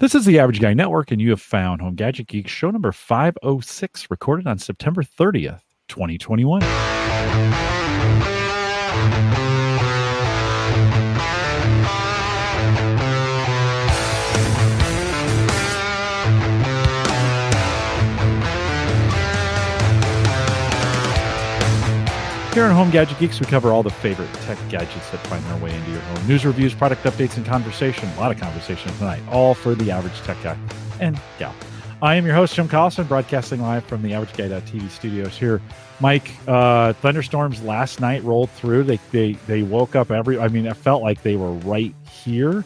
This is the Average Guy Network, and you have found Home Gadget Geeks, show number 506, recorded on September 30th, 2021. Here on Home Gadget Geeks, we cover all the favorite tech gadgets that find their way into your home. News, reviews, product updates, and conversation. A lot of conversation tonight, all for the average tech guy and gal. I am your host, Jim Collison, broadcasting live from the AverageGuy.tv studios here. Mike, thunderstorms last night rolled through. They woke up it felt like they were right here,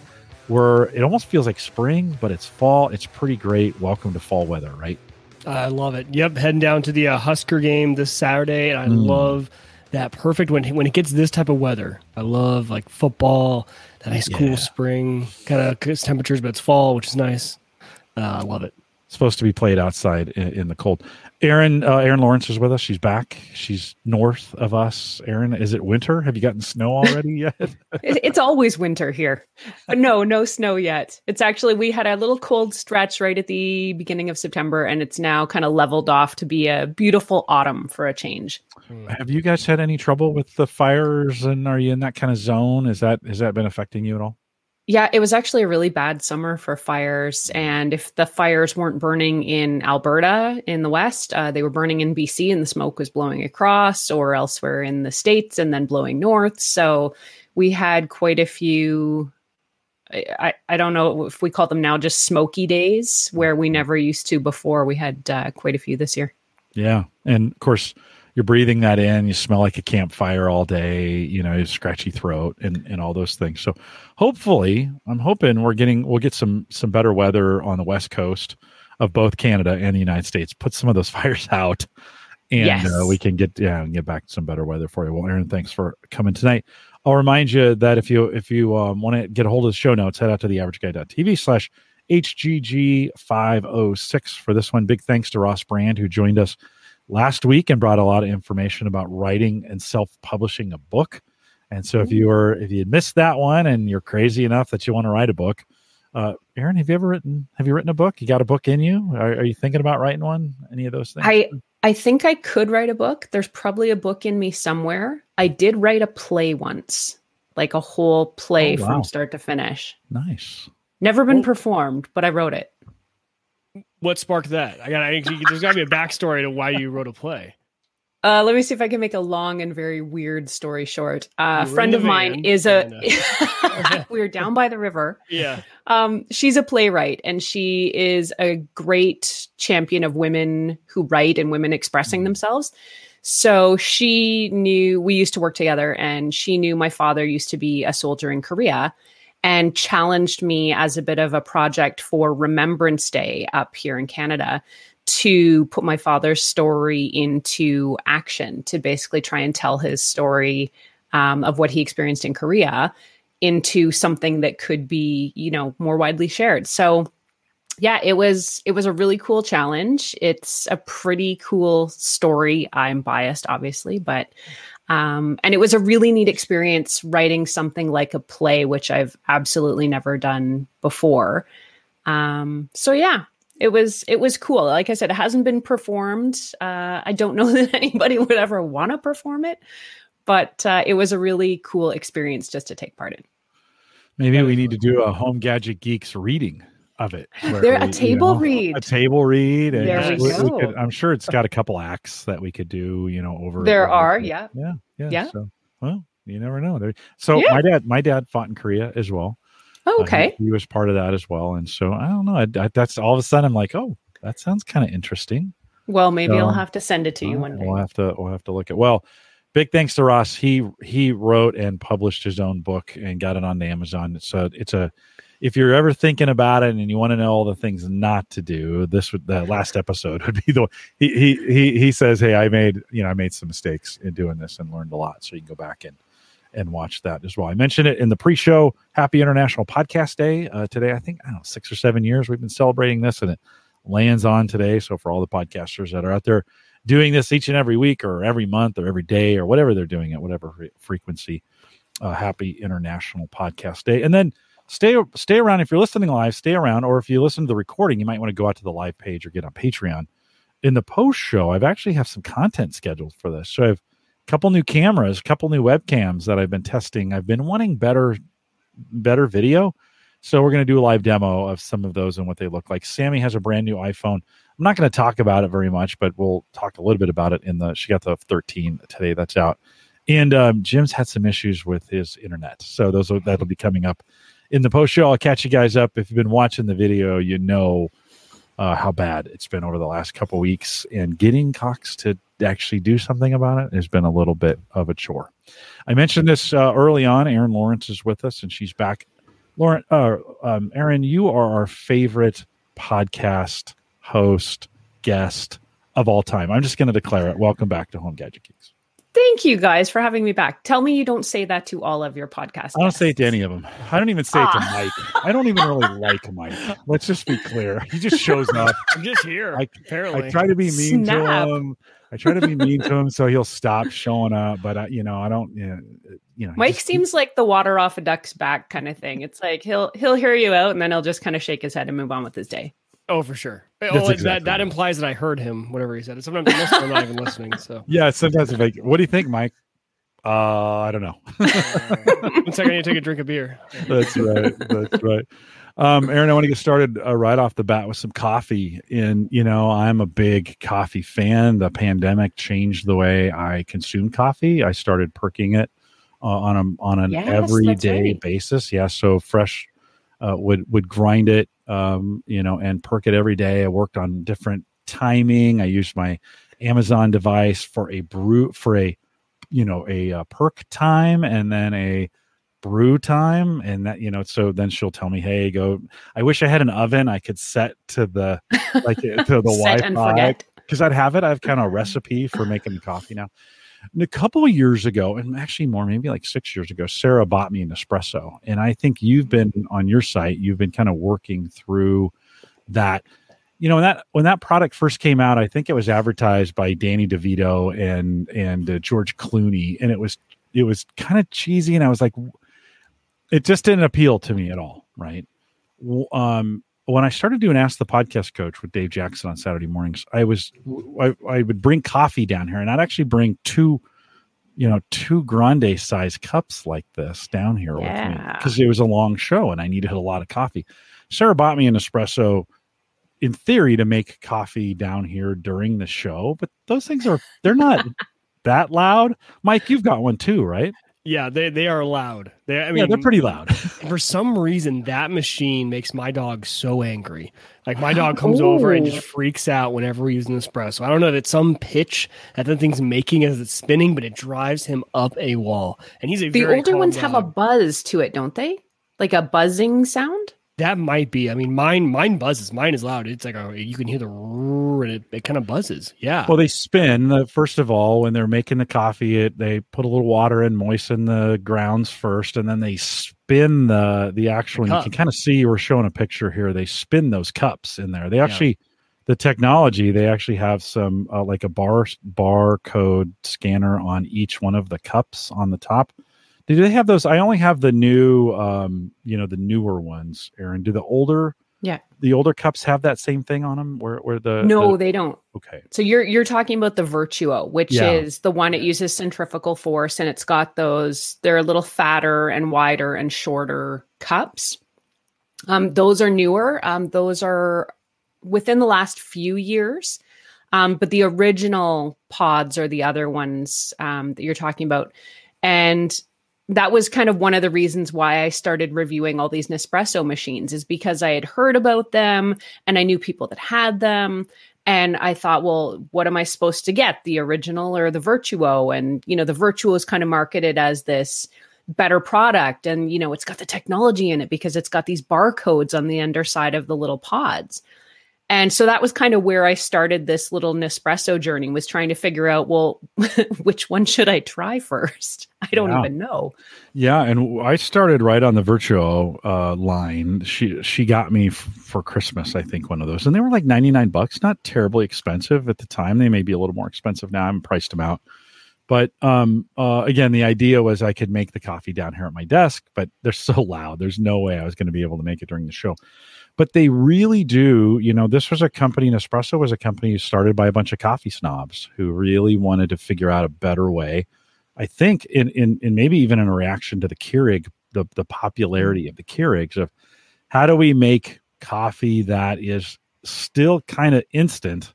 where it almost feels like spring, but it's fall. It's pretty great. Welcome to fall weather, right? I love it. Yep, heading down to the Husker game this Saturday, and I love that perfect when it gets this type of weather. I love like football, that nice cool spring kind of temperatures, but it's fall, which is nice. I love it. It's supposed to be played outside in the cold. Erin Lawrence is with us. She's back. She's north of us. Erin, is it winter? Have you gotten snow already yet? It's always winter here. But no snow yet. It's actually, we had a little cold stretch right at the beginning of September, and it's now kind of leveled off to be a beautiful autumn for a change. Have you guys had any trouble with the fires, and are you in that kind of zone? Has that been affecting you at all? Yeah, it was actually a really bad summer for fires. And if the fires weren't burning in Alberta in the West, they were burning in BC, and the smoke was blowing across or elsewhere in the States and then blowing north. So we had quite a few, I don't know if we call them now just smoky days, where we never used to before. We had quite a few this year. Yeah. And of course, you're breathing that in. You smell like a campfire all day, scratchy throat and all those things. So hopefully, I'm hoping we'll get some better weather on the West Coast of both Canada and the United States. Put some of those fires out, and we can get back some better weather for you. Well, Erin, thanks for coming tonight. I'll remind you that if you want to get a hold of the show notes, head out to theaverageguy.tv/HGG506 for this one. Big thanks to Ross Brand, who joined us last week and brought a lot of information about writing and self-publishing a book. And so if you missed that one and you're crazy enough that you want to write a book, Erin, have you written a book? You got a book in you? Are you thinking about writing one? Any of those things? I think I could write a book. There's probably a book in me somewhere. I did write a play once, like a whole play from start to finish. Nice. Never been performed, but I wrote it. What sparked that? There's got to be a backstory to why you wrote a play. Let me see if I can make a long and very weird story short. A friend of mine is we were down by the river. Yeah. She's a playwright, and she is a great champion of women who write and women expressing themselves. So she knew, we used to work together, and she knew my father used to be a soldier in Korea, and challenged me as a bit of a project for Remembrance Day up here in Canada to put my father's story into action, to basically try and tell his story of what he experienced in Korea into something that could be, more widely shared. So yeah, it was a really cool challenge. It's a pretty cool story. I'm biased, obviously, but and it was a really neat experience writing something like a play, which I've absolutely never done before. So yeah, it was cool. Like I said, it hasn't been performed. I don't know that anybody would ever want to perform it, but it was a really cool experience just to take part in. Maybe we need to do a Home Gadget Geeks reading of it. They're a table read. A table read. And there we go. I'm sure it's got a couple acts that we could do, over. There are, yeah. Yeah. Yeah. So, well, you never know. My dad fought in Korea as well. Oh, okay. He was part of that as well. And so I don't know. That's all of a sudden I'm like, oh, that sounds kind of interesting. Well, maybe I'll have to send it to you one day. We'll have to look at. Well, big thanks to Ross. He wrote and published his own book and got it on Amazon. If you're ever thinking about it and you want to know all the things not to do, the last episode would be the one. He says, "Hey, I made some mistakes in doing this and learned a lot." So you can go back and watch that as well. I mentioned it in the pre-show. Happy International Podcast Day today. I think 6 or 7 years we've been celebrating this, and it lands on today. So for all the podcasters that are out there doing this each and every week or every month or every day or whatever they're doing at whatever frequency, happy International Podcast Day. And then Stay around. If you're listening live, stay around. Or if you listen to the recording, you might want to go out to the live page or get on Patreon. In the post show, I've actually have some content scheduled for this. So I have a couple new cameras, a couple new webcams that I've been testing. I've been wanting better video. So we're going to do a live demo of some of those and what they look like. Sammy has a brand new iPhone. I'm not going to talk about it very much, but we'll talk a little bit about it. She got the 13 today that's out. And Jim's had some issues with his internet. So that'll be coming up in the post show. I'll catch you guys up. If you've been watching the video, you know how bad it's been over the last couple weeks. And getting Cox to actually do something about it has been a little bit of a chore. I mentioned this early on. Erin Lawrence is with us, and she's back. Erin, you are our favorite podcast host, guest of all time. I'm just going to declare it. Welcome back to Home Gadget Geeks. Thank you guys for having me back. Tell me you don't say that to all of your podcasts. I don't say it to any of them. I don't even say it to Mike. I don't even really like Mike. Let's just be clear. He just shows up. I'm just here. Apparently. I try to be mean to him. So he'll stop showing up. But, I don't, Mike seems like the water off a duck's back kind of thing. It's like he'll hear you out and then he'll just kind of shake his head and move on with his day. Oh, for sure. That implies that I heard him, whatever he said. Sometimes I'm not even listening. So yeah, sometimes it's like, what do you think, Mike? I don't know. One second, I need to take a drink of beer. That's right. Erin, I want to get started right off the bat with some coffee. And, I'm a big coffee fan. The pandemic changed the way I consume coffee. I started perking it on an everyday basis. Yeah, so fresh would grind it. And perk it every day. I worked on different timing. I used my Amazon device for a brew, for a perk time and then a brew time. And that, so then she'll tell me, hey, go, I wish I had an oven I could set to the, to the Wi-Fi, because I'd have it. I have kind of a recipe for making coffee now. And a couple of years ago, and actually more, maybe like 6 years ago, Sarah bought me an Nespresso. And I think you've been on your site, you've been kind of working through that. When that product first came out, I think it was advertised by Danny DeVito and George Clooney. And it was kind of cheesy. And I was like, it just didn't appeal to me at all. Right. When I started doing Ask the Podcast Coach with Dave Jackson on Saturday mornings, I would bring coffee down here, and I'd actually bring two grande size cups like this down here with me because it was a long show and I needed a lot of coffee. Sarah bought me an espresso in theory to make coffee down here during the show, but those things they're not that loud. Mike, you've got one too, right? Yeah, they are loud. They're pretty loud. For some reason, that machine makes my dog so angry. Like, my dog comes over and just freaks out whenever we use an espresso. I don't know if it's some pitch that the thing's making as it's spinning, but it drives him up a wall. And he's the older ones dog. Have a buzz to it, don't they? Like a buzzing sound? That might be. I mean, mine buzzes. Mine is loud. It's like you can hear the roar, and it kind of buzzes. Yeah. Well, they spin. First of all, when they're making the coffee, they put a little water in, moisten the grounds first, and then they spin the actual. The cup. You can kind of see. We're showing a picture here. They spin those cups in there. They actually, the technology. They actually have some like a barcode scanner on each one of the cups on the top. Do they have those? I only have the new, the newer ones, Erin. Do the older cups have that same thing on them? No, they don't. Okay. So you're talking about the Vertuo, which is the one that uses centrifugal force, and it's got those. They're a little fatter and wider and shorter cups. Those are newer. Those are within the last few years. But the original pods are the other ones that you're talking about, and that was kind of one of the reasons why I started reviewing all these Nespresso machines, is because I had heard about them and I knew people that had them. And I thought, well, what am I supposed to get? The original or the Vertuo? And, the Vertuo is kind of marketed as this better product. And, it's got the technology in it because it's got these barcodes on the underside of the little pods. And so that was kind of where I started this little Nespresso journey, was trying to figure out, well, which one should I try first? I don't even know. Yeah. And I started right on the Vertuo line. She got me for Christmas, I think, one of those. And they were like $99, not terribly expensive at the time. They may be a little more expensive now. I haven't priced them out. But again, the idea was I could make the coffee down here at my desk, but they're so loud. There's no way I was going to be able to make it during the show. But they really do. You know, this was a company, Nespresso was a company started by a bunch of coffee snobs who really wanted to figure out a better way. I think in maybe even in a reaction to the Keurig, the popularity of the Keurigs, of how do we make coffee that is still kind of instant,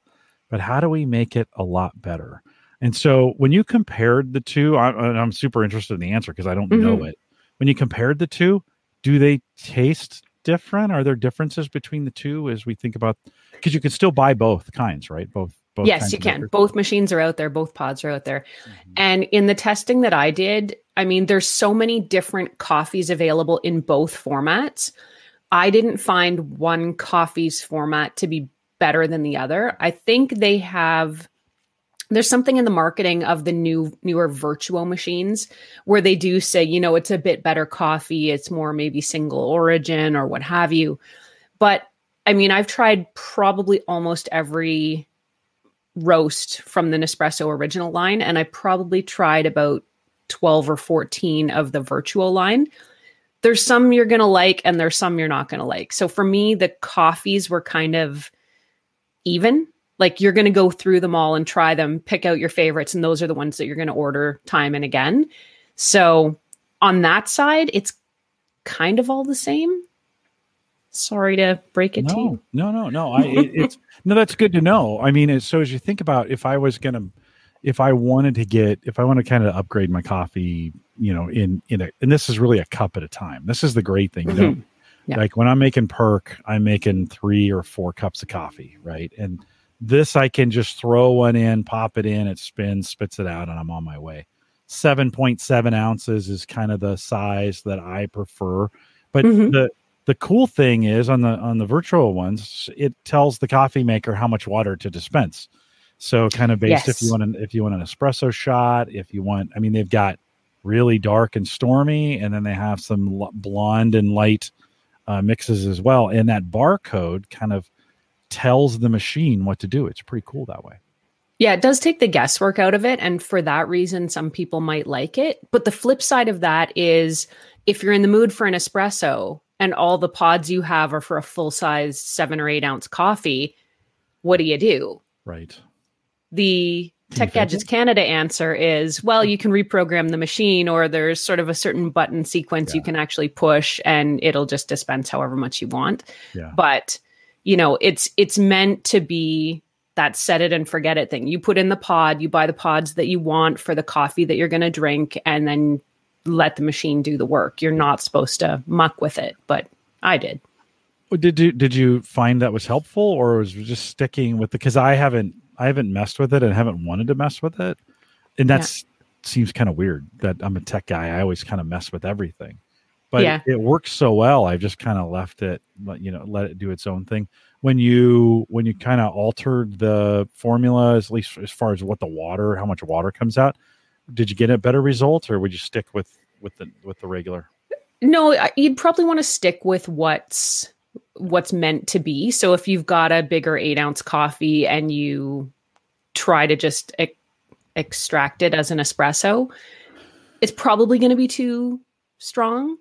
but how do we make it a lot better? And so when you compared the two, I'm super interested in the answer because I don't know it. When you compared the two, do they taste different? Are there differences between the two as we think about, because you can still buy both kinds, right? Both yes, you can. Both machines are out there. Both pods are out there. Mm-hmm. And in the testing that I did, I mean, there's so many different coffees available in both formats. I didn't find one coffee's format to be better than the other. I think they have... There's something in the marketing of the newer Vertuo machines where they do say, you know, it's a bit better coffee. It's more maybe single origin or what have you. But I mean, I've tried probably almost every roast from the Nespresso original line. And I probably tried about 12 or 14 of the Vertuo line. There's some you're going to like and there's some you're not going to like. So for me, the coffees were kind of even. Like you're going to go through them all and try them, pick out your favorites. And those are the ones that you're going to order time and again. So on that side, it's kind of all the same. Sorry to break it to you. No. No, that's good to know. I mean, so as you think about if I want to kind of upgrade my coffee, you know, and this is really a cup at a time. This is the great thing. You know, like when I'm making Perk, I'm making 3 or 4 cups of coffee. Right. And this, I can just throw one in, pop it in, it spins, spits it out, and I'm on my way. 7.7 ounces is kind of the size that I prefer. But the cool thing is on the Vertuo ones, it tells the coffee maker how much water to dispense. So kind of based if you want an espresso shot, they've got really dark and stormy, and then they have some blonde and light mixes as well. And that barcode kind of tells the machine what to do. It's pretty cool that way. Yeah, it does take the guesswork out of it. And for that reason, some people might like it. But the flip side of that is if you're in the mood for an espresso and all the pods you have are for a full size 7 or 8 ounce coffee, what do you do? Right. The Tech Gadgets Canada answer is, well, you can reprogram the machine, or there's sort of a certain button sequence you can actually push and it'll just dispense however much you want. Yeah. But you know, it's meant to be that set it and forget it thing. You put in the pod, you buy the pods that you want for the coffee that you're going to drink, and then let the machine do the work. You're not supposed to muck with it, but I did. Did you find that was helpful, or was it just sticking with it? Because I haven't messed with it and haven't wanted to mess with it. And that seems kind of weird that I'm a tech guy. I always kind of mess with everything. But it works so well. I've just kind of left it, let it do its own thing. When you kind of altered the formula, at least as far as how much water comes out, did you get a better result, or would you stick with the regular? No, you'd probably want to stick with what's meant to be. So if you've got a bigger 8 ounce coffee and you try to just extract it as an espresso, it's probably going to be too strong.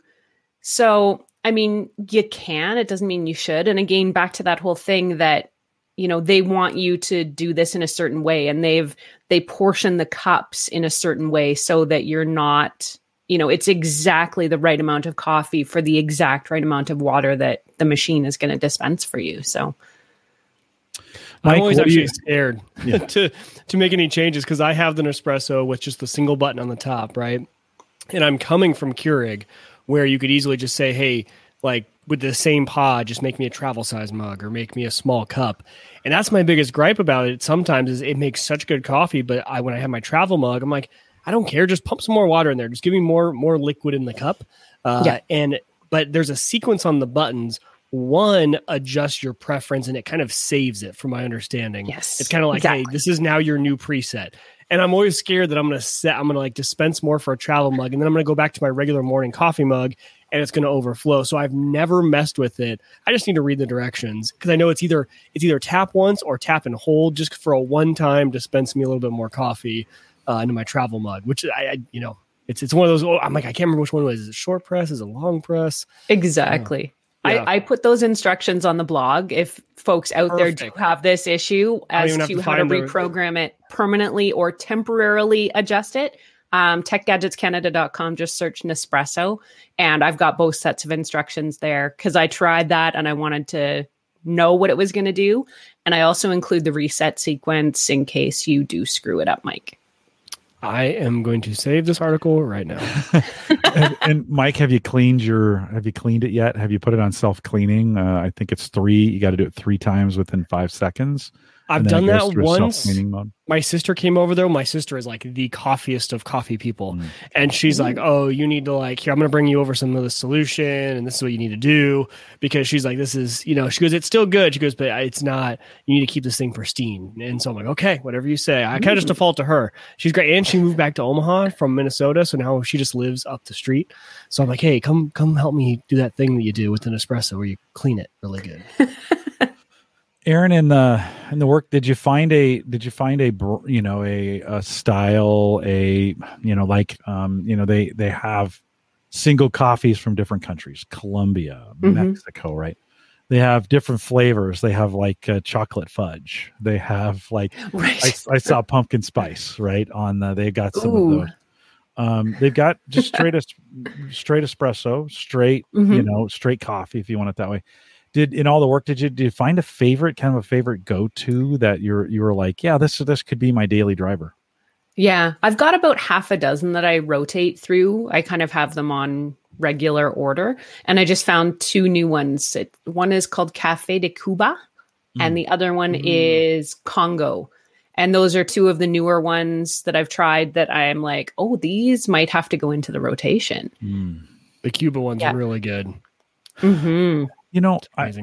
So, I mean, you can, it doesn't mean you should. And again, back to that whole thing that, you know, they want you to do this in a certain way, and they portion the cups in a certain way so that you're not, you know, it's exactly the right amount of coffee for the exact right amount of water that the machine is going to dispense for you. So Mike, I'm always scared to make any changes, because I have the Nespresso with just the single button on the top, right? And I'm coming from Keurig, where you could easily just say, hey, like with the same pod, just make me a travel size mug or make me a small cup. And that's my biggest gripe about it sometimes, is it makes such good coffee. But when I have my travel mug, I'm like, I don't care. Just pump some more water in there. Just give me more liquid in the cup. But there's a sequence on the buttons. One, adjusts your preference, and it kind of saves it, from my understanding. Yes. It's kind of like, hey, this is now your new preset. And I'm always scared that I'm going to dispense more for a travel mug, and then I'm going to go back to my regular morning coffee mug, and it's going to overflow. So I've never messed with it. I just need to read the directions, because I know it's either tap once or tap and hold, just for a one time dispense me a little bit more coffee. into my travel mug, which I you know, it's one of those. Oh, I'm like, I can't remember which one it was. Is it short press? Is it long press? Exactly. Yeah. I put those instructions on the blog if folks out there do have this issue as to how to reprogram it permanently or temporarily adjust it. TechGadgetsCanada.com, just search Nespresso. And I've got both sets of instructions there because I tried that and I wanted to know what it was going to do. And I also include the reset sequence in case you do screw it up, Mike. I am going to save this article right now. And Mike, have you cleaned it yet? Have you put it on self-cleaning? I think it's 3. You got to do it 3 times within 5 seconds. I've done that once. My sister came over though. My sister is like the coffeeiest of coffee people. Mm. And she's like, oh, you need to like, here, I'm going to bring you over some of the solution. And this is what you need to do, because she's like, this is, you know, she goes, it's still good. She goes, but it's not, you need to keep this thing pristine. And so I'm like, okay, whatever you say. I kind of just default to her. She's great. And she moved back to Omaha from Minnesota. So now she just lives up the street. So I'm like, hey, come help me do that thing that you do with an espresso where you clean it really good. Erin, in the work, did you find a you know, a style, a, you know, like, you know, they have single coffees from different countries, Colombia, Mexico, right? They have different flavors. They have like chocolate fudge. They have like, I saw pumpkin spice, right? On they've got some of those. They've got just straight espresso, you know, straight coffee, if you want it that way. In all the work, did you find a favorite go-to that you were like, yeah, this could be my daily driver? Yeah, I've got about half a dozen that I rotate through. I kind of have them on regular order, and I just found 2 new ones. One is called Café de Cuba, and the other one is Congo. And those are 2 of the newer ones that I've tried that I'm like, oh, these might have to go into the rotation. The Cuba one's really good. You know, I've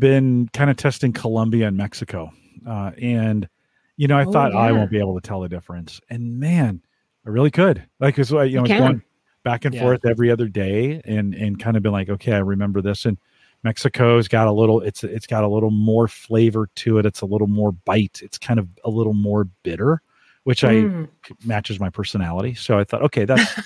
been kind of testing Colombia and Mexico, and you know, I thought I won't be able to tell the difference, and man, I really could. Like, it's like, you know, it's going back and forth every other day, and kind of been like, okay, I remember this. And Mexico's got a little, it's got a little more flavor to it. It's a little more bite. It's kind of a little more bitter, which matches my personality. So I thought, okay, that's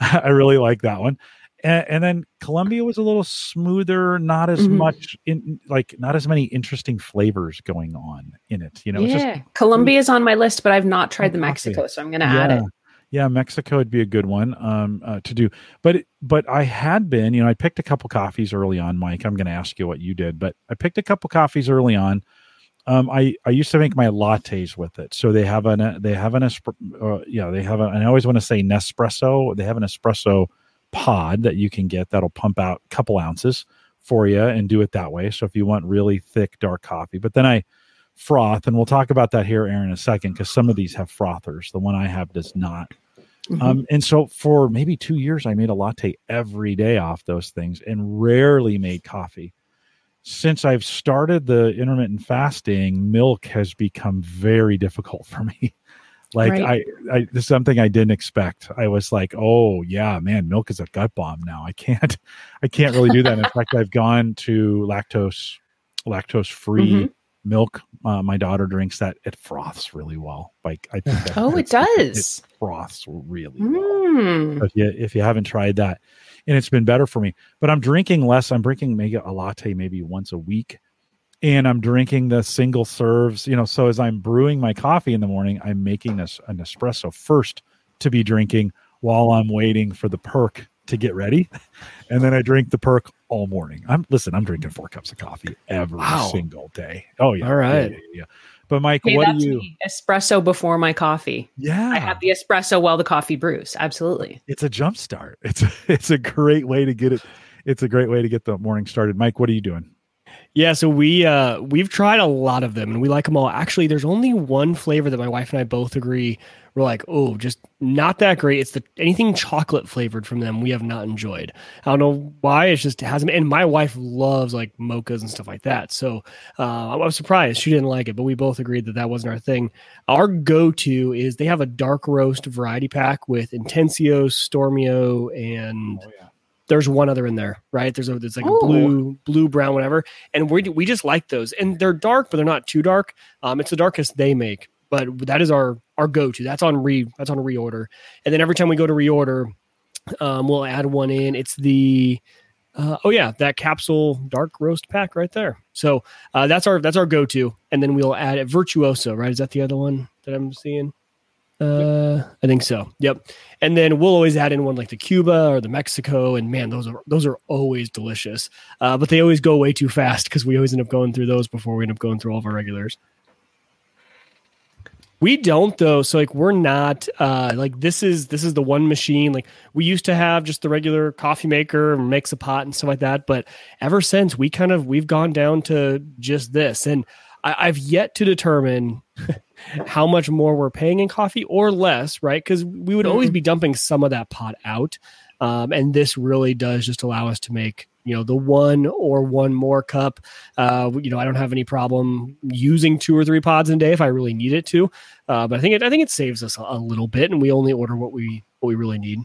I really like that one. And then Colombia was a little smoother, not as much in, like, not as many interesting flavors going on in it. You know, Colombia is on my list, but I've not tried the Mexico, so I'm going to add it. Yeah, Mexico would be a good one to do. But I had been, you know, I picked a couple coffees early on, Mike. I'm going to ask you what you did, but I picked a couple coffees early on. I used to make my lattes with it. So they have an I always want to say Nespresso. They have an espresso pod that you can get that'll pump out a couple ounces for you and do it that way. So if you want really thick, dark coffee, but then I froth, and we'll talk about that here, Erin, in a second, because some of these have frothers. The one I have does not. And so for maybe 2 years, I made a latte every day off those things and rarely made coffee. Since I've started the intermittent fasting, milk has become very difficult for me. Like I this is something I didn't expect. I was like, oh yeah, man, milk is a gut bomb now. I can't really do that. In fact, I've gone to lactose free milk. My daughter drinks that. It froths really well. Like I think that it froths really well. If you haven't tried that, and it's been better for me. But I'm drinking less. I'm drinking maybe a latte maybe once a week. And I'm drinking the single serves, you know, so as I'm brewing my coffee in the morning, I'm making this an espresso first to be drinking while I'm waiting for the perk to get ready. And then I drink the perk all morning. I'm drinking 4 cups of coffee every single day. Oh yeah. All right. Yeah. But Mike, hey, what do you espresso before my coffee? Yeah. I have the espresso while the coffee brews. Absolutely. It's a jump start. It's a great way to get it. It's a great way to get the morning started. Mike, what are you doing? Yeah, so we've tried a lot of them, and we like them all. Actually, there's only one flavor that my wife and I both agree we're like, oh, just not that great. It's anything chocolate flavored from them we have not enjoyed. I don't know why. It's just, it hasn't. And my wife loves like mochas and stuff like that. So I was surprised she didn't like it, but we both agreed that wasn't our thing. Our go-to is they have a dark roast variety pack with Intencio, Stormio, and... Oh, yeah. There's one other in there, right? There's like a blue, brown, whatever. And we just like those. And they're dark, but they're not too dark. It's the darkest they make. But that is our our go-to. That's on reorder. And then every time we go to reorder, we'll add one in. It's the that capsule dark roast pack right there. So that's our go-to. And then we'll add a Virtuoso, right? Is that the other one that I'm seeing? I think so. Yep. And then we'll always add in one like the Cuba or the Mexico. And man, those are always delicious. But they always go way too fast because we always end up going through those before we end up going through all of our regulars. We don't though. So like we're not this is the one machine. Like we used to have just the regular coffee maker and makes a pot and stuff like that. But ever since we've gone down to just this, and I've yet to determine how much more we're paying in coffee or less, right? Because we would always be dumping some of that pot out. And this really does just allow us to make, the one or one more cup. I don't have any problem using 2 or 3 pods a day if I really need it to. But I think it saves us a little bit, and we only order what we really need.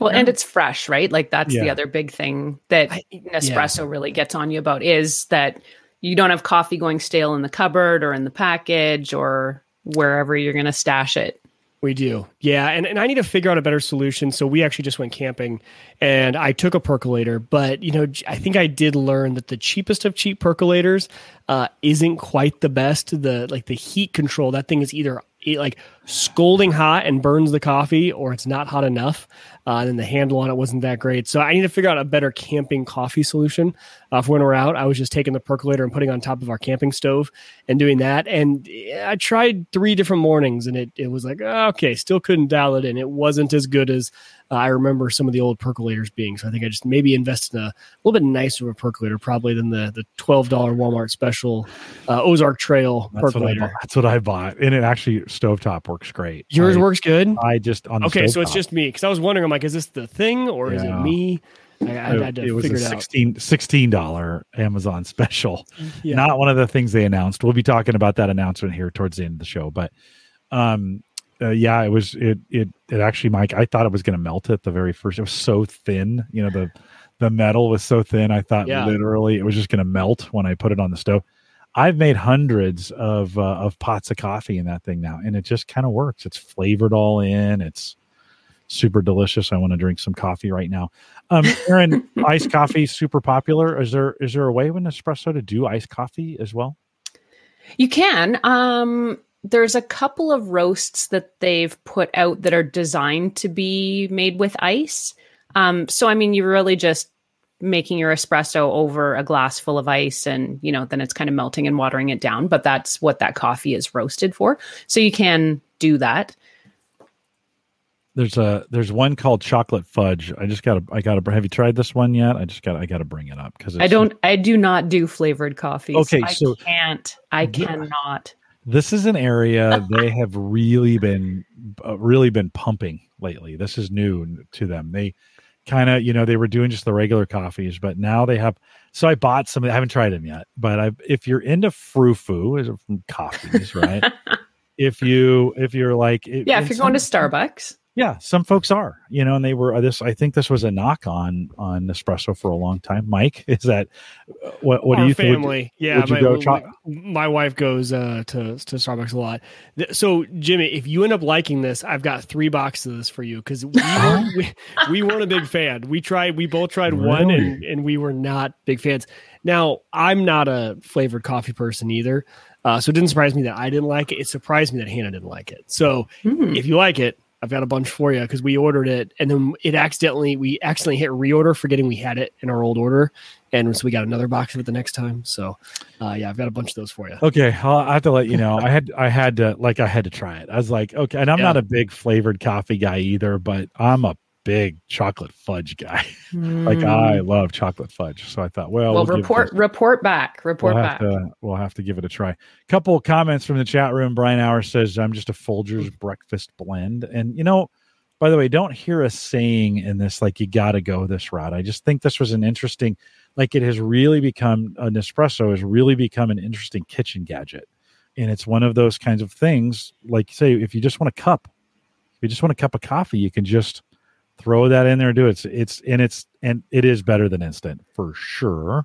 Well, and it's fresh, right? Like that's the other big thing that Nespresso really gets on you about, is that you don't have coffee going stale in the cupboard or in the package or wherever you're going to stash it. We do. Yeah. And I need to figure out a better solution. So we actually just went camping and I took a percolator, but I think I did learn that the cheapest of cheap percolators isn't quite the best. The heat control, that thing is either like scolding hot and burns the coffee, or it's not hot enough. And then the handle on it wasn't that great. So I need to figure out a better camping coffee solution for when we're out. I was just taking the percolator and putting it on top of our camping stove and doing that. And I tried 3 different mornings, and it was like, okay, still couldn't dial it in. It wasn't as good as I remember some of the old percolators being. So I think I just maybe invested in a little bit nicer of a percolator, probably than the $12 Walmart special Ozark Trail percolator. That's what I bought. And it actually, stovetop works great. Yours works good? I just on the okay, so it's just me. Because I was wondering, I'm like, is this the thing or is it me? I had to figure it out. It was a $16 Amazon special. Yeah. Not one of the things they announced. We'll be talking about that announcement here towards the end of the show. But it actually, Mike, I thought it was going to melt at the very first. It was so thin. The metal was so thin. I thought literally it was just going to melt when I put it on the stove. I've made hundreds of pots of coffee in that thing now, and it just kind of works. It's flavored all in. It's super delicious. I want to drink some coffee right now. Erin, iced coffee, super popular. Is there a way with Nespresso to do iced coffee as well? You can. There's a couple of roasts that they've put out that are designed to be made with ice. You're really just making your espresso over a glass full of ice, and then it's kind of melting and watering it down, but that's what that coffee is roasted for. So you can do that. There's one called chocolate fudge. Have you tried this one yet? I gotta bring it up because I do not do flavored coffees. Okay. I cannot. This is an area they have really been pumping lately. This is new to them. They kind of, they were doing just the regular coffees, but now they have. So I bought some. I haven't tried them yet, but if you're into frou-frou coffees, right? If you're going to Starbucks, some folks are, and they were this. I think this was a knock on Nespresso for a long time. Mike, is that what do you think? Family, my wife goes to Starbucks a lot. So Jimmy, if you end up liking this, I've got 3 boxes of this for you because we weren't a big fan. We both tried really? One, and we were not big fans. Now I'm not a flavored coffee person either, so it didn't surprise me that I didn't like it. It surprised me that Hannah didn't like it. So if you like it, I've got a bunch for you because we ordered it, and then we accidentally hit reorder, forgetting we had it in our old order, and so we got another box of it the next time. So, I've got a bunch of those for you. Okay, I have to let you know. I had to try it. I was like, okay, and I'm not a big flavored coffee guy either, but I'm a big chocolate fudge guy. I love chocolate fudge. So I thought, report back. We'll have to give it a try. Couple comments from the chat room. Brian Hour says, I'm just a Folgers breakfast blend. And, by the way, don't hear us saying in this, like, you got to go this route. I just think this was an interesting, like, it has really become Nespresso has really become an interesting kitchen gadget. And it's one of those kinds of things, like, say, if you just want a cup of coffee, you can just throw that in there and do it. It is better than instant for sure.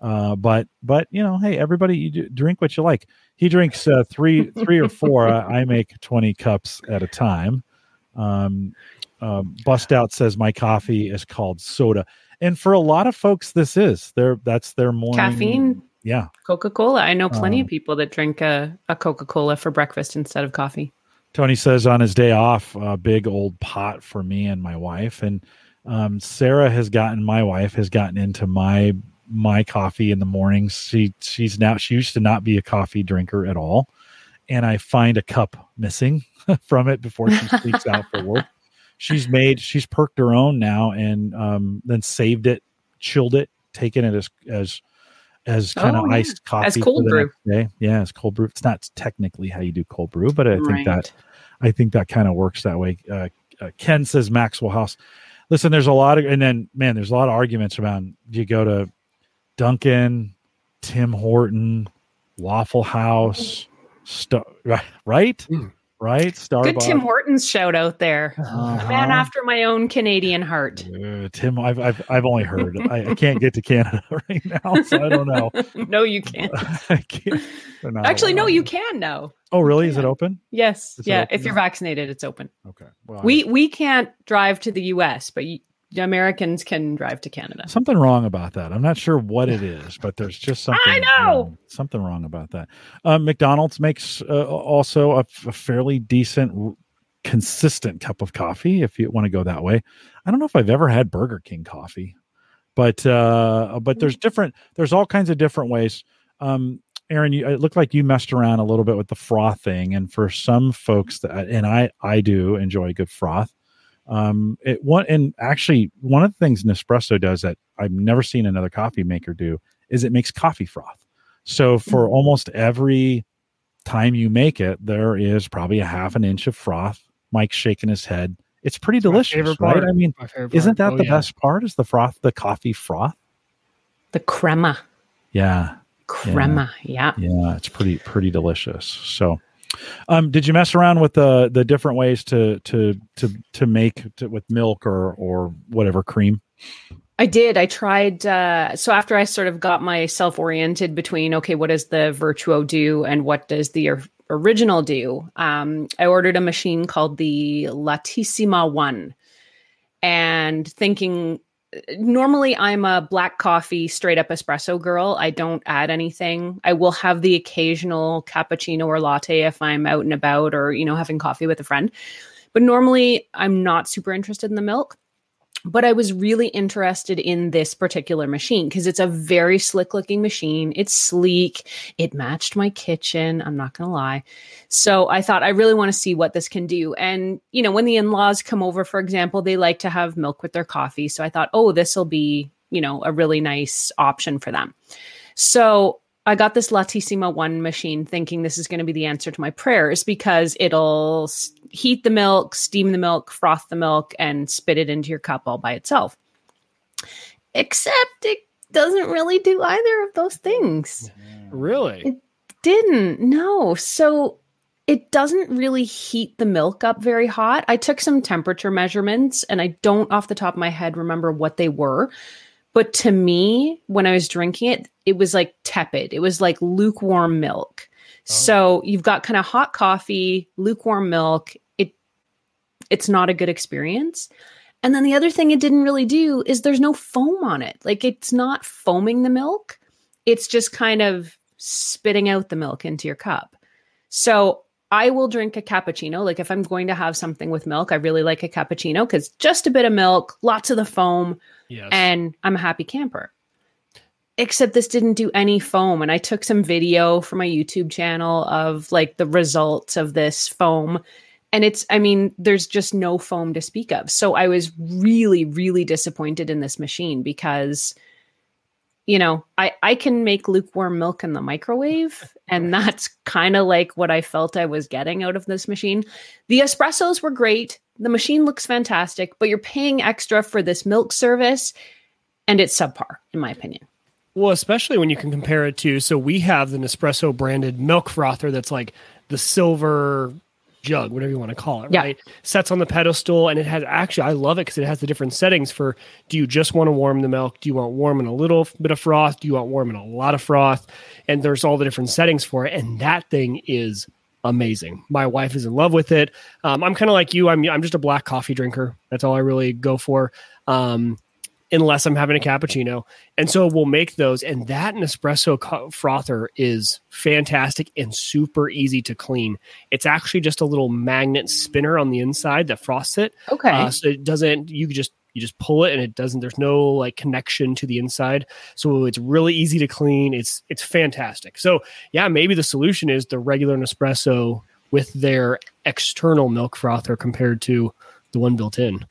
But you know, hey, everybody, you do, drink what you like. He drinks three or four. I make 20 cups at a time. Bust Out says my coffee is called soda, and for a lot of folks, this is that's their morning caffeine. Yeah, Coca-Cola. I know plenty of people that drink a Coca-Cola for breakfast instead of coffee. Tony says on his day off, a big old pot for me and my wife. And Sarah has gotten, my wife has gotten into my coffee in the mornings. She used to not be a coffee drinker at all, and I find a cup missing from it before she sneaks out for work. She's perked her own now, and then saved it, chilled it, taken it as kind of iced coffee as cold brew. Yeah, as cold brew. It's not technically how you do cold brew, but I think that kind of works that way. Ken says Maxwell House. Listen, there's a lot of arguments around. Do you go to Dunkin', Tim Horton, Waffle House, right? Mm. Right? Starbucks. Good Tim Hortons shout out there. Uh-huh. Man after my own Canadian heart. Tim, I've only heard. I can't get to Canada right now, so I don't know. No, you can't. I can't. Actually, no, you can now. Oh, really? Is it open? Yes. If you're vaccinated, it's open. Okay. Well, we can't drive to the U.S., but Americans can drive to Canada. Something wrong about that. I'm not sure what it is, but there's just something. I know something wrong about that. McDonald's makes also a fairly decent, consistent cup of coffee if you want to go that way. I don't know if I've ever had Burger King coffee, but there's all kinds of different ways. Erin, it looked like you messed around a little bit with the froth thing, and for some folks I do enjoy a good froth. One of the things Nespresso does that I've never seen another coffee maker do is it makes coffee froth. So for almost every time you make it, there is probably a half an inch of froth. Mike's shaking his head. It's pretty delicious, right? I mean, isn't that the best part? Is the froth, the coffee froth, the crema? Yeah, crema. Yeah. It's pretty delicious. So. Did you mess around with the different ways to make with milk or whatever cream? I did. I tried. So after I sort of got myself oriented between, okay, what does the Vertuo do and what does the original do? I ordered a machine called the Lattissima One, and thinking normally I'm a black coffee, straight up espresso girl. I don't add anything. I will have the occasional cappuccino or latte if I'm out and about or, having coffee with a friend. But normally I'm not super interested in the milk. But I was really interested in this particular machine because it's a very slick looking machine. It's sleek. It matched my kitchen. I'm not going to lie. So I thought, I really want to see what this can do. And, when the in-laws come over, for example, they like to have milk with their coffee. So I thought, oh, this will be, a really nice option for them. So I got this Lattissima One machine thinking this is going to be the answer to my prayers because it'll heat the milk, steam the milk, froth the milk, and spit it into your cup all by itself. Except it doesn't really do either of those things. Really? It didn't. No. So it doesn't really heat the milk up very hot. I took some temperature measurements, and I don't off the top of my head remember what they were. But to me, when I was drinking it, it was like tepid. It was like lukewarm milk. Oh. So you've got kind of hot coffee, lukewarm milk. It's not a good experience. And then the other thing it didn't really do is there's no foam on it. Like it's not foaming the milk. It's just kind of spitting out the milk into your cup. So I will drink a cappuccino. Like if I'm going to have something with milk, I really like a cappuccino because just a bit of milk, lots of the foam, yes. And I'm a happy camper. Except this didn't do any foam. And I took some video for my YouTube channel of like the results of this foam. And there's just no foam to speak of. So I was really, really disappointed in this machine because I can make lukewarm milk in the microwave, and that's kind of like what I felt I was getting out of this machine. The espressos were great. The machine looks fantastic, but you're paying extra for this milk service, and it's subpar, in my opinion. Well, especially when you can compare it to, so we have the Nespresso branded milk frother that's like the silver jug, whatever you want to call it, right? Sets on the pedestal, and it has, actually, I love it because it has the different settings for, do you just want to warm the milk? Do you want warm and a little bit of froth? Do you want warm and a lot of froth? And there's all the different settings for it. And that thing is amazing. My wife is in love with it. I'm kind of like you. I'm just a black coffee drinker. That's all I really go for. Unless I'm having a cappuccino. And so we'll make those. And that Nespresso frother is fantastic and super easy to clean. It's actually just a little magnet spinner on the inside that froths it. Okay. So it doesn't, you just pull it and it doesn't, there's no like connection to the inside. So it's really easy to clean. It's fantastic. So yeah, maybe the solution is the regular Nespresso with their external milk frother compared to the one built in.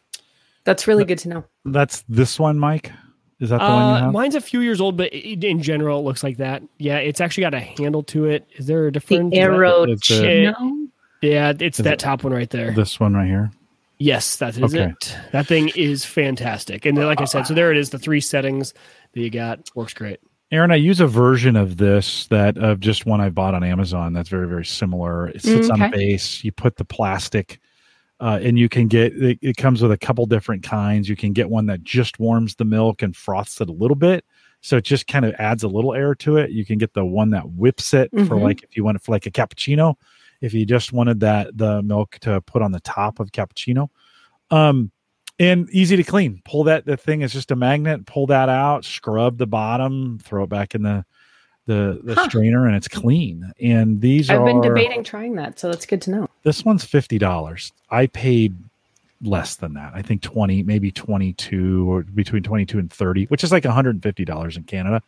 That's really good to know. That's this one, Mike? Is that the one you have? Mine's a few years old, but in general, it looks like that. Yeah, it's actually got a handle to it. Is there a different... The Aeroccino? Yeah, it's that top one right there. This one right here? Yes, that is it. That thing is fantastic. And like I said, so there it is, the three settings that you got. Works great. Erin, I use a version of this that of just one I bought on Amazon that's very, very similar. It sits on base. You put the plastic... and you can get, it comes with a couple different kinds. You can get one that just warms the milk and froths it a little bit. So it just kind of adds a little air to it. You can get the one that whips it for like, if you want it for like a cappuccino, if you just wanted that, the milk to put on the top of cappuccino, and easy to clean. Pull that, the thing is just a magnet, pull that out, scrub the bottom, throw it back in the strainer, and it's clean. And these I've been debating trying that, so that's good to know. This one's $50. I paid less than that. I think 20, maybe 22, or between 22 and 30, which is like $150 in Canada.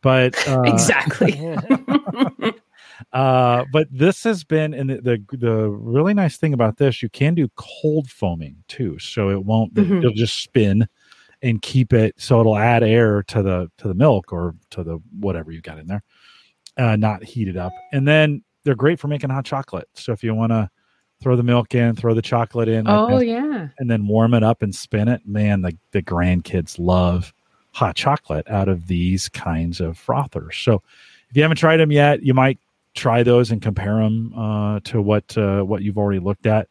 But exactly. But this has been, and the really nice thing about this, you can do cold foaming too, so it won't. It'll just spin and keep it, so it'll add air to the milk or to the whatever you got in there, not heat it up. And then they're great for making hot chocolate. So if you want to throw the milk in, throw the chocolate in, and then warm it up and spin it. Man, the grandkids love hot chocolate out of these kinds of frothers. So if you haven't tried them yet, you might try those and compare them to what you've already looked at.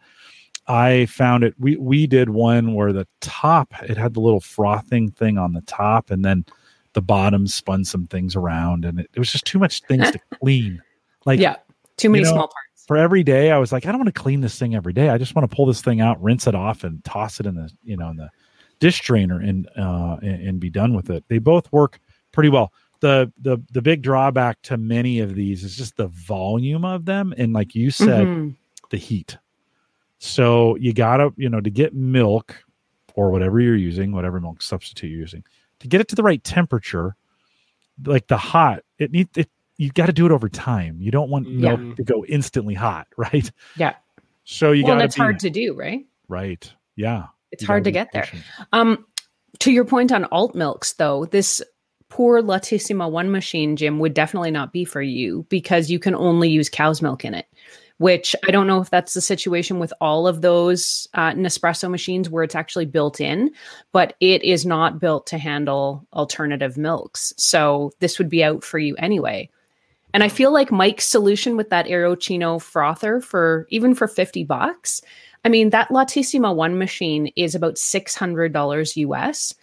I found it, we did one where the top, it had the little frothing thing on the top, and then the bottom spun some things around, and it was just too much things to clean. Like, yeah, too many small parts. For every day, I was like, I don't want to clean this thing every day. I just want to pull this thing out, rinse it off, and toss it in the, in the dish strainer and be done with it. They both work pretty well. The big drawback to many of these is just the volume of them. And like you said, the heat. So you gotta, to get milk or whatever you're using, whatever milk substitute you're using, to get it to the right temperature, like the hot, you got to do it over time. You don't want milk to go instantly hot, right? Yeah. So you got to. It's hard to do, right? Right. Yeah. It's hard to get patient there. To your point on alt milks, though, this poor Lattissima One machine, Jim, would definitely not be for you because you can only use cow's milk in it. Which I don't know if that's the situation with all of those Nespresso machines where it's actually built in, but it is not built to handle alternative milks. So this would be out for you anyway. And I feel like Mike's solution with that Aeroccino frother for $50, I mean, that Lattissima One machine is about $600 US.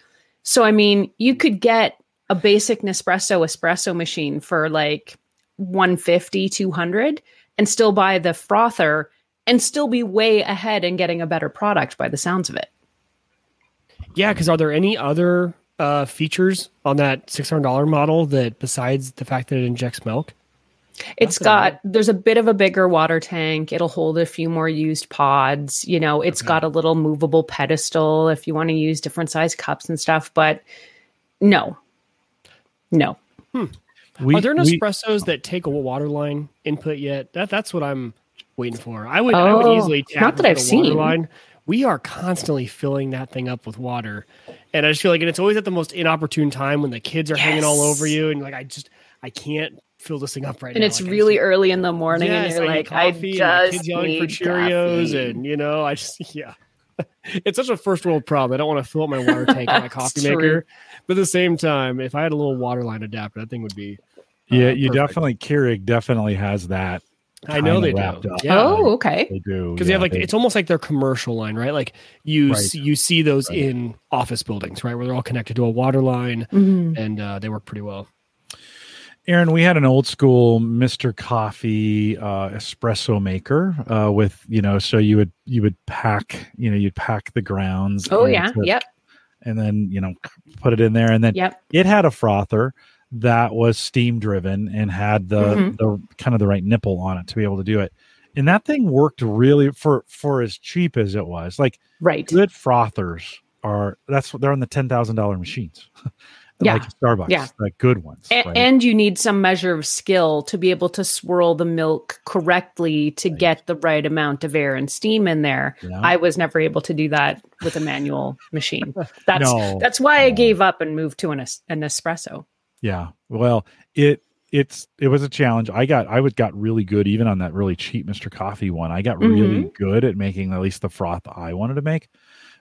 So, I mean, you could get a basic Nespresso espresso machine for like $150, $200. And still buy the frother and still be way ahead in getting a better product by the sounds of it. Yeah, because are there any other features on that $600 model that besides the fact that it injects milk? There's a bit of a bigger water tank. It'll hold a few more used pods. It's got a little movable pedestal if you want to use different size cups and stuff. But no. Are there Nespressos that take a waterline input yet? That's what I'm waiting for. I would easily tap not that I've seen. Line. We are constantly filling that thing up with water, and I just feel like it's always at the most inopportune time when the kids are hanging all over you, and I can't fill this thing up right now. And it's really early in the morning, and you're like, I just need coffee. Cheerios, and it's such a first world problem. I don't want to fill up my water tank and my coffee maker. But at the same time, if I had a little waterline adapter, that thing would be perfect. Definitely Keurig definitely has that I know they do. Yeah. Oh, okay. They do. Because they have it's almost like their commercial line, right? Like you see those in office buildings, right? Where they're all connected to a water line and they work pretty well. Erin, we had an old school Mr. Coffee espresso maker with, so you would pack, you'd pack the grounds. Oh yeah. Yep. And then, put it in there. And then it had a frother that was steam driven and had the kind of the right nipple on it to be able to do it. And that thing worked really for as cheap as it was. Good frothers they're on the $10,000 machines. Starbucks, the good ones. And you need some measure of skill to be able to swirl the milk correctly to get the right amount of air and steam in there. Yeah. I was never able to do that with a manual machine. That's why I gave up and moved to an espresso. Yeah. Well, it was a challenge. I got really good even on that really cheap Mr. Coffee one. I got really good at making at least the froth I wanted to make,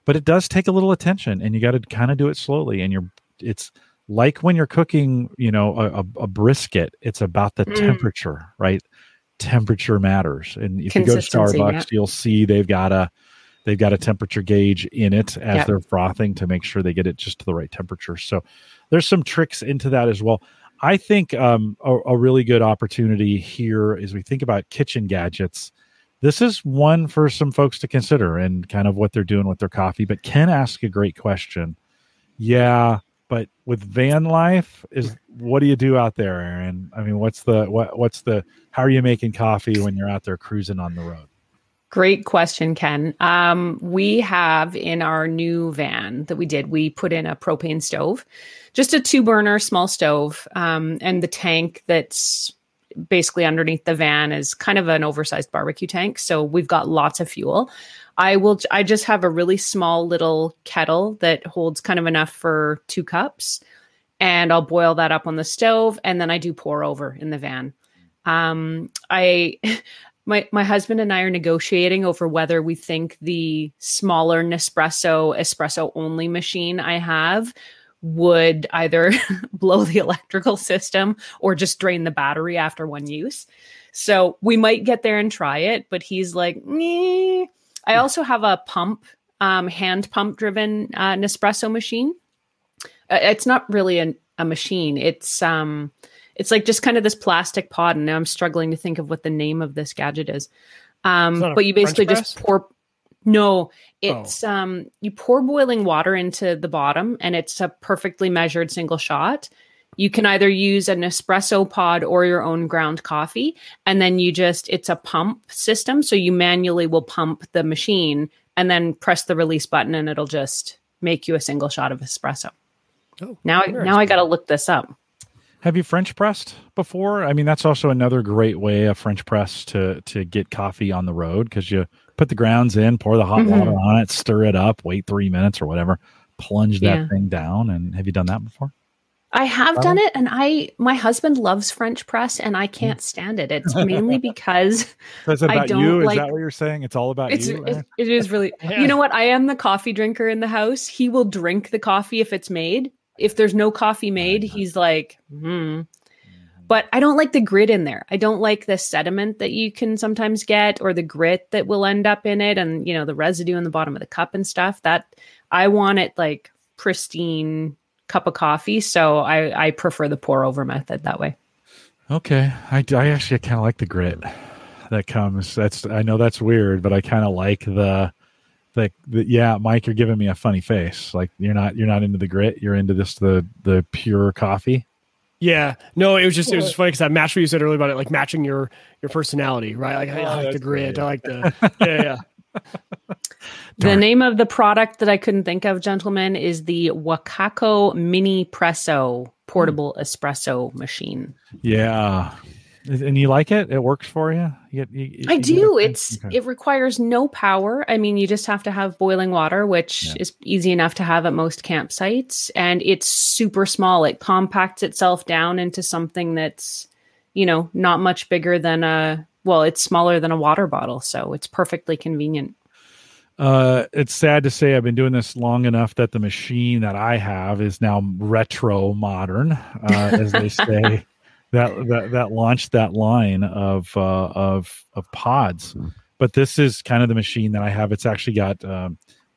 but it does take a little attention and you got to kind of do it slowly. And it's like when you're cooking, a brisket, it's about the temperature, right? Temperature matters. And if you go to Starbucks, you'll see they've got a temperature gauge in it as they're frothing to make sure they get it just to the right temperature. So there's some tricks into that as well. I think a really good opportunity here is we think about kitchen gadgets. This is one for some folks to consider and kind of what they're doing with their coffee, but Ken asked a great question. Yeah, but with van life, what do you do out there, Erin? I mean, how are you making coffee when you're out there cruising on the road? Great question, Ken. We have in our new van that we put in a propane stove, just a 2-burner small stove. And the tank that's basically underneath the van is kind of an oversized barbecue tank. So we've got lots of fuel. I just have a really small little kettle that holds kind of enough for 2 cups, and I'll boil that up on the stove. And then I do pour over in the van. My husband and I are negotiating over whether we think the smaller Nespresso espresso-only machine I have would either blow the electrical system or just drain the battery after one use. So we might get there and try it, but he's like, meh. I also have a pump, hand pump-driven Nespresso machine. It's not really a machine. It's like just kind of this plastic pod, and now I'm struggling to think of what the name of this gadget is. But you basically just pour. No, it's you pour boiling water into the bottom, and it's a perfectly measured single shot. You can either use an espresso pod or your own ground coffee, and then it's a pump system, so you manually will pump the machine, and then press the release button, and it'll just make you a single shot of espresso. Oh, now I got to look this up. Have you French pressed before? I mean, that's also another great way of French press to get coffee on the road, because you put the grounds in, pour the hot water on it, stir it up, wait 3 minutes or whatever, plunge that thing down. And have you done that before? I have done it, and my husband loves French press, and I can't stand it. It's mainly because I don't you? Like. Is that what you're saying? It's all about you. It is really. Yeah. You know what? I am the coffee drinker in the house. He will drink the coffee if it's made. If there's no coffee made, he's like, But I don't like the grit in there. I don't like the sediment that you can sometimes get, or the grit that will end up in it, and the residue in the bottom of the cup and stuff. That I want it like pristine cup of coffee. So I prefer the pour over method that way. Okay. I actually kind of like the grit that comes. I know that's weird, but I kind of like Mike, you're giving me a funny face. Like you're not into the grit. You're into this the pure coffee. Yeah, no, it was just funny because that matched what you said earlier about it, like matching your personality, right? Like I like the grit. Great. I like the yeah. The name of the product that I couldn't think of, gentlemen, is the Wacaco Mini Presso portable espresso machine. Yeah. And you like it? It works for you? I do. It requires no power. I mean, you just have to have boiling water, which is easy enough to have at most campsites. And it's super small. It compacts itself down into something that's, not much bigger than it's smaller than a water bottle. So it's perfectly convenient. It's sad to say I've been doing this long enough that the machine that I have is now retro modern, as they say. that launched that line of pods. But this is kind of the machine that I have. It's actually got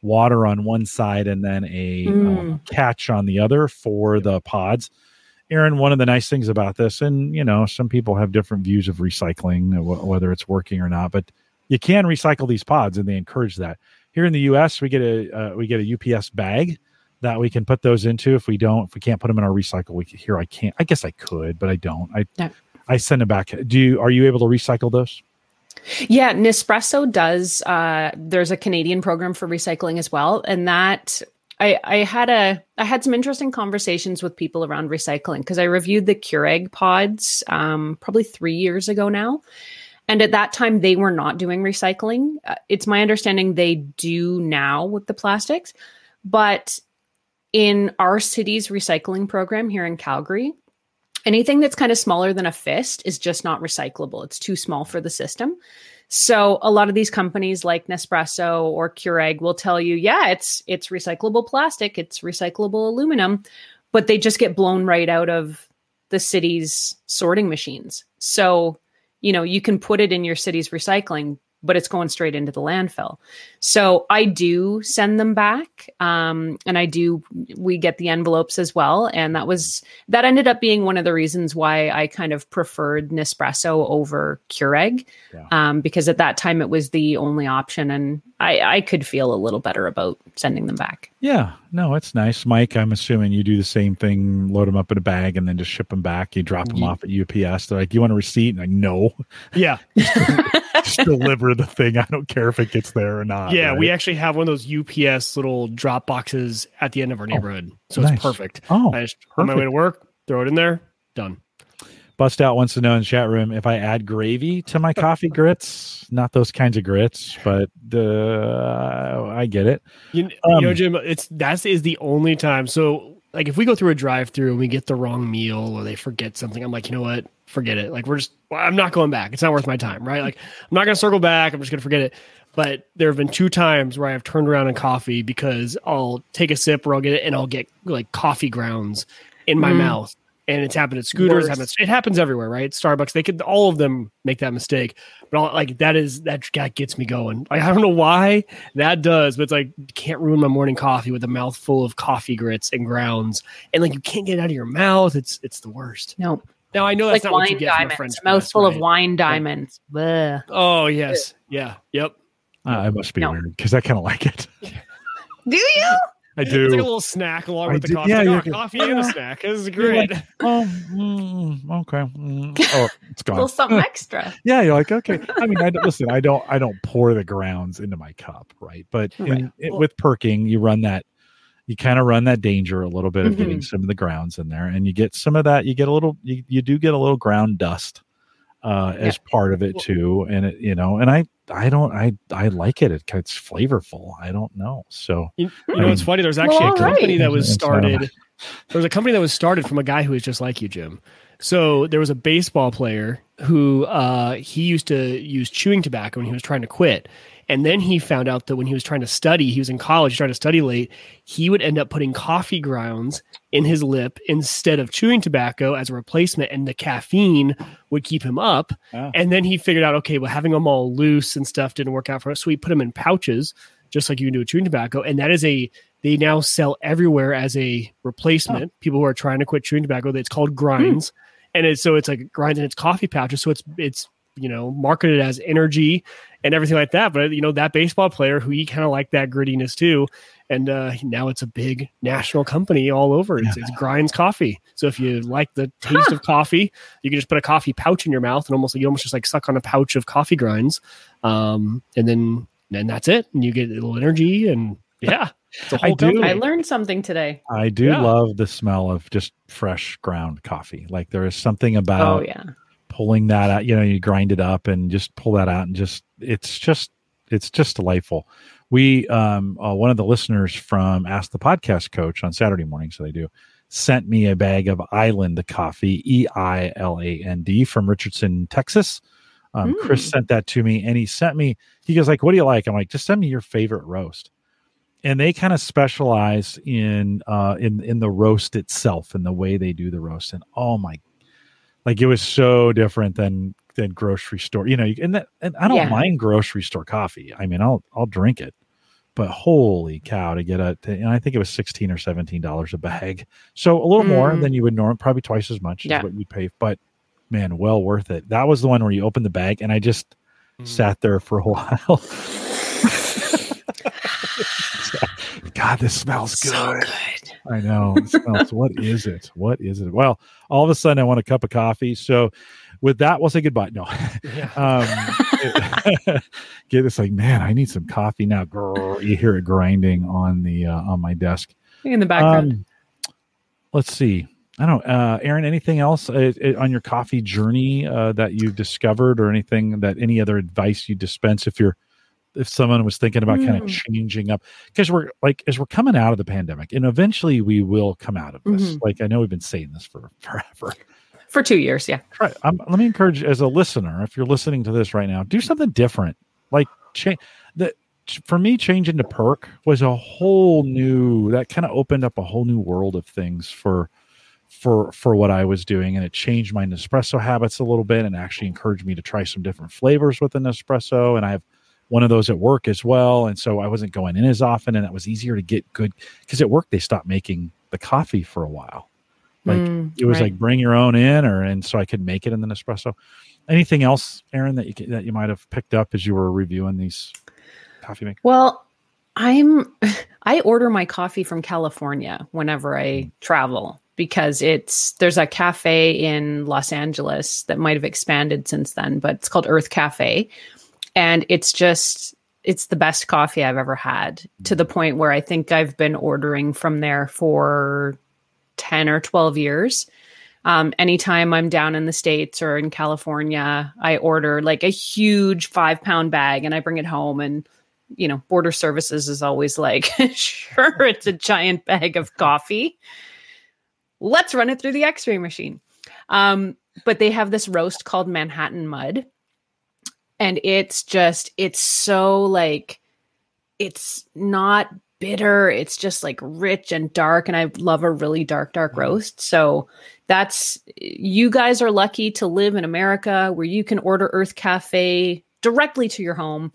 water on one side and then a catch on the other for the pods. Erin, one of the nice things about this, and you know, some people have different views of recycling, whether it's working or not, but you can recycle these pods, and they encourage that. Here in the U.S., we get a UPS bag that we can put those into. If we can't put them in our recycle, I can't. I guess I could, but I don't. I send them back. Are you able to recycle those? Yeah, Nespresso does. There's a Canadian program for recycling as well, and that I had some interesting conversations with people around recycling because I reviewed the Keurig pods probably 3 years ago now, and at that time they were not doing recycling. It's my understanding they do now with the plastics, but in our city's recycling program here in Calgary, anything that's kind of smaller than a fist is just not recyclable. It's too small for the system. So a lot of these companies like Nespresso or Keurig will tell you, yeah, it's recyclable plastic, it's recyclable aluminum, but they just get blown right out of the city's sorting machines. So, you know, you can put it in your city's recycling, but it's going straight into the landfill. So I do send them back. And we get the envelopes as well. And that ended up being one of the reasons why I kind of preferred Nespresso over Keurig. Yeah. Because at that time it was the only option, and I could feel a little better about sending them back. Yeah, no, it's nice. Mike, I'm assuming you do the same thing, load them up in a bag and then just ship them back. You drop them off at UPS. They're like, you want a receipt? And I know. Yeah. Just deliver the thing. I don't care if it gets there or not. Yeah, right? We actually have one of those UPS little drop boxes at the end of our neighborhood. It's perfect. I just on my way to work, throw it in there, done. Bust Out wants to know in the chat room if I add gravy to my coffee grits. Not those kinds of grits, but I get it. You know, Jim, that is the only time. So, like, if we go through a drive-through and we get the wrong meal or they forget something, I'm like, you know what? Forget it. Like, I'm not going back. It's not worth my time, right? Like, I'm not going to circle back. I'm just going to forget it. But there have been 2 times where I've turned around in coffee because I'll take a sip or I'll get it and I'll get, like, coffee grounds in my mouth. And it's happened at Scooters. It happens everywhere, right? Starbucks. All of them make that mistake. But that gets me going. Like, I don't know why that does, but it's like, can't ruin my morning coffee with a mouthful of coffee grits and grounds. And like, you can't get it out of your mouth. It's the worst. No. Now I know that's like not what you get from a French press, mouthful of wine diamonds. Blech. Oh yes, yeah, yep. I must be weird because I kind of like it. Do you? I do. It's like a little snack along with the coffee. Yeah, coffee and a snack. This is great. Like, okay. Oh, it's gone. A little something extra. Yeah, you're like, okay. I mean, listen. I don't pour the grounds into my cup, right? But with perking, you kind of run that danger a little bit of getting some of the grounds in there, and you get some of that. You get a little. You do get a little ground dust as part of it too, and it, you know, and I like it. It's flavorful. I don't know. So you know, it's funny. There's actually a company that was started. There was a company that was started from a guy who is just like you, Jim. So there was a baseball player who he used to use chewing tobacco when he was trying to quit. And then he found out that when he was trying to study, he was in college trying to study late, he would end up putting coffee grounds in his lip instead of chewing tobacco as a replacement, and the caffeine would keep him up. Oh. And then he figured out, okay, well, having them all loose and stuff didn't work out for us. So he put them in pouches, just like you can do with chewing tobacco. And that is they now sell everywhere as a replacement. Oh. People who are trying to quit chewing tobacco, it's called Grinds. And it's like Grinds and it's coffee pouches. So it's you know, marketed as energy and everything like that. But, you know, that baseball player who he kind of liked that grittiness too. And now it's a big national company all over. It's Grinds Coffee. So if you like the taste of coffee, you can just put a coffee pouch in your mouth and you almost just like suck on a pouch of coffee grinds. And then that's it. And you get a little energy and yeah. I learned something today. I do love the smell of just fresh ground coffee. Like there is something about pulling that out, you know, you grind it up and just pull that out and it's just delightful. We, one of the listeners from Ask the Podcast Coach on Saturday morning, so they do, sent me a bag of Eiland Coffee, E-I-L-A-N-D, from Richardson, Texas. Chris sent that to me and he goes like, what do you like? I'm like, just send me your favorite roast. And they kind of specialize in the roast itself and the way they do the roast. And oh my Like it was so different than grocery store, you know. And I don't mind grocery store coffee. I mean, I'll drink it, but holy cow to get and I think it was $16 or $17 a bag. So a little more than you would normally, probably twice as much as what you'd pay. But man, well worth it. That was the one where you opened the bag and I just sat there for a while. God, this smells good. So good. I know. It smells. What is it? Well, all of a sudden I want a cup of coffee. So with that, we'll say goodbye. No. It's like, man, I need some coffee now. Grr, you hear it grinding on the on my desk. In the background. Let's see. I don't know. Erin, anything else on your coffee journey that you've discovered or anything that any other advice you dispense if someone was thinking about kind of changing up, because we're like, as we're coming out of the pandemic and eventually we will come out of this. Like, I know we've been saying this for forever. For 2 years. Yeah. Right. Let me encourage as a listener, if you're listening to this right now, do something different. Like for me, changing to Perk was a whole new, that kind of opened up a whole new world of things for what I was doing. And it changed my Nespresso habits a little bit and actually encouraged me to try some different flavors with an Nespresso. And I have one of those at work as well. And so I wasn't going in as often, and it was easier to get good because at work they stopped making the coffee for a while. Like it was like bring your own in and so I could make it in the Nespresso. Anything else, Erin, that you might have picked up as you were reviewing these coffee makers? Well, I order my coffee from California whenever I travel because there's a cafe in Los Angeles that might have expanded since then, but it's called Earth Cafe. And it's the best coffee I've ever had, to the point where I think I've been ordering from there for 10 or 12 years. Anytime I'm down in the States or in California, I order like a huge 5-pound bag and I bring it home, and, you know, border services is always like, sure, it's a giant bag of coffee. Let's run it through the X-ray machine. But they have this roast called Manhattan Mud. And it's so like, it's not bitter. It's just like rich and dark. And I love a really dark roast. So you guys are lucky to live in America where you can order Earth Cafe directly to your home.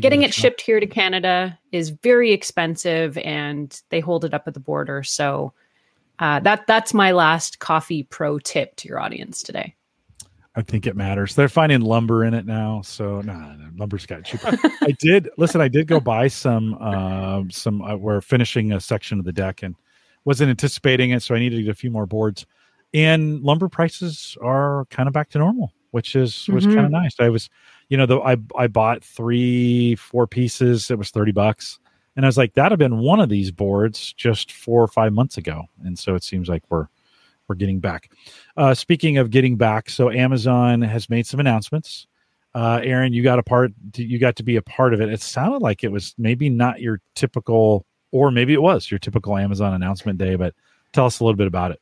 Getting it shipped here to Canada is very expensive, and they hold it up at the border. So that's my last coffee pro tip to your audience today. I think it matters. They're finding lumber in it now, so no, lumber's got cheaper. I did go buy some, we're finishing a section of the deck and wasn't anticipating it, so I needed to get a few more boards. And lumber prices are kind of back to normal, which was kind of nice. I was, you know, I bought 3-4 pieces. It was $30, and I was like, that'd have been one of these boards just 4 or 5 months ago. And so it seems like we're getting back. Speaking of getting back, so Amazon has made some announcements. Erin, you got to be a part of it. It sounded like it was maybe not your typical, or maybe it was your typical Amazon announcement day, but tell us a little bit about it.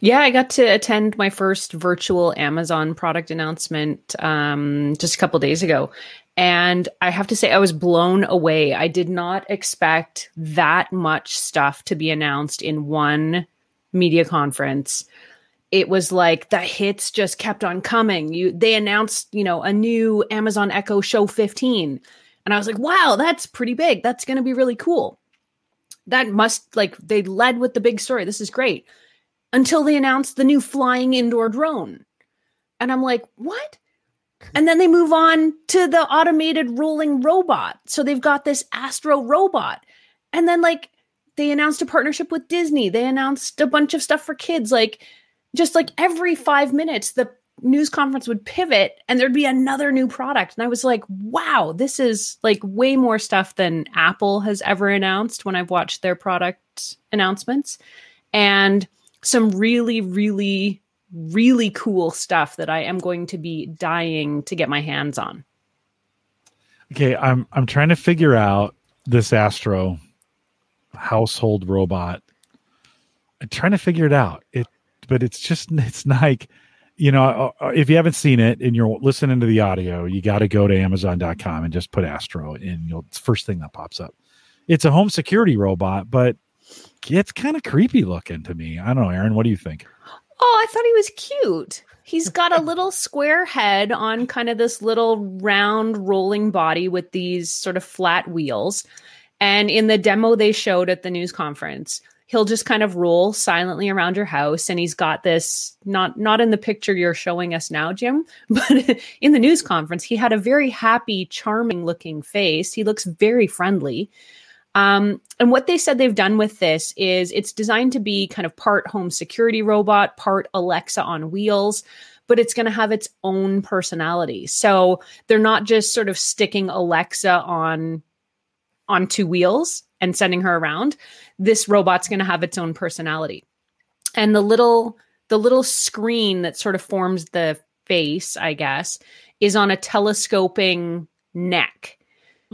Yeah, I got to attend my first virtual Amazon product announcement just a couple of days ago. And I have to say, I was blown away. I did not expect that much stuff to be announced in one media conference. It was like the hits just kept on coming. They announced, you know, a new Amazon Echo Show 15. And I was like, wow, that's pretty big. That's going to be really cool. They led with the big story. This is great. Until they announced the new flying indoor drone. And I'm like, what? And then they move on to the automated rolling robot. So they've got this Astro robot. And then they announced a partnership with Disney. They announced a bunch of stuff for kids. Every 5 minutes, the news conference would pivot and there'd be another new product. And I was like, wow, this is way more stuff than Apple has ever announced when I've watched their product announcements. And some really, really, really cool stuff that I am going to be dying to get my hands on. Okay, I'm trying to figure out this Astro household robot. I'm trying to figure it out. But it's just, it's like, you know, if you haven't seen it and you're listening to the audio, you got to go to Amazon.com and just put Astro in. It's the first thing that pops up. It's a home security robot, but it's kind of creepy looking to me. I don't know, Erin, what do you think? Oh, I thought he was cute. He's got a little square head on kind of this little round rolling body with these sort of flat wheels. And in the demo they showed at the news conference, he'll just kind of roll silently around your house. And he's got this, not in the picture you're showing us now, Jim, but in the news conference, he had a very happy, charming looking face. He looks very friendly. And what they said they've done with this is it's designed to be kind of part home security robot, part Alexa on wheels, but it's going to have its own personality. So they're not just sort of sticking Alexa on two wheels and sending her around. This robot's going to have its own personality. And the little screen that sort of forms the face, I guess, is on a telescoping neck.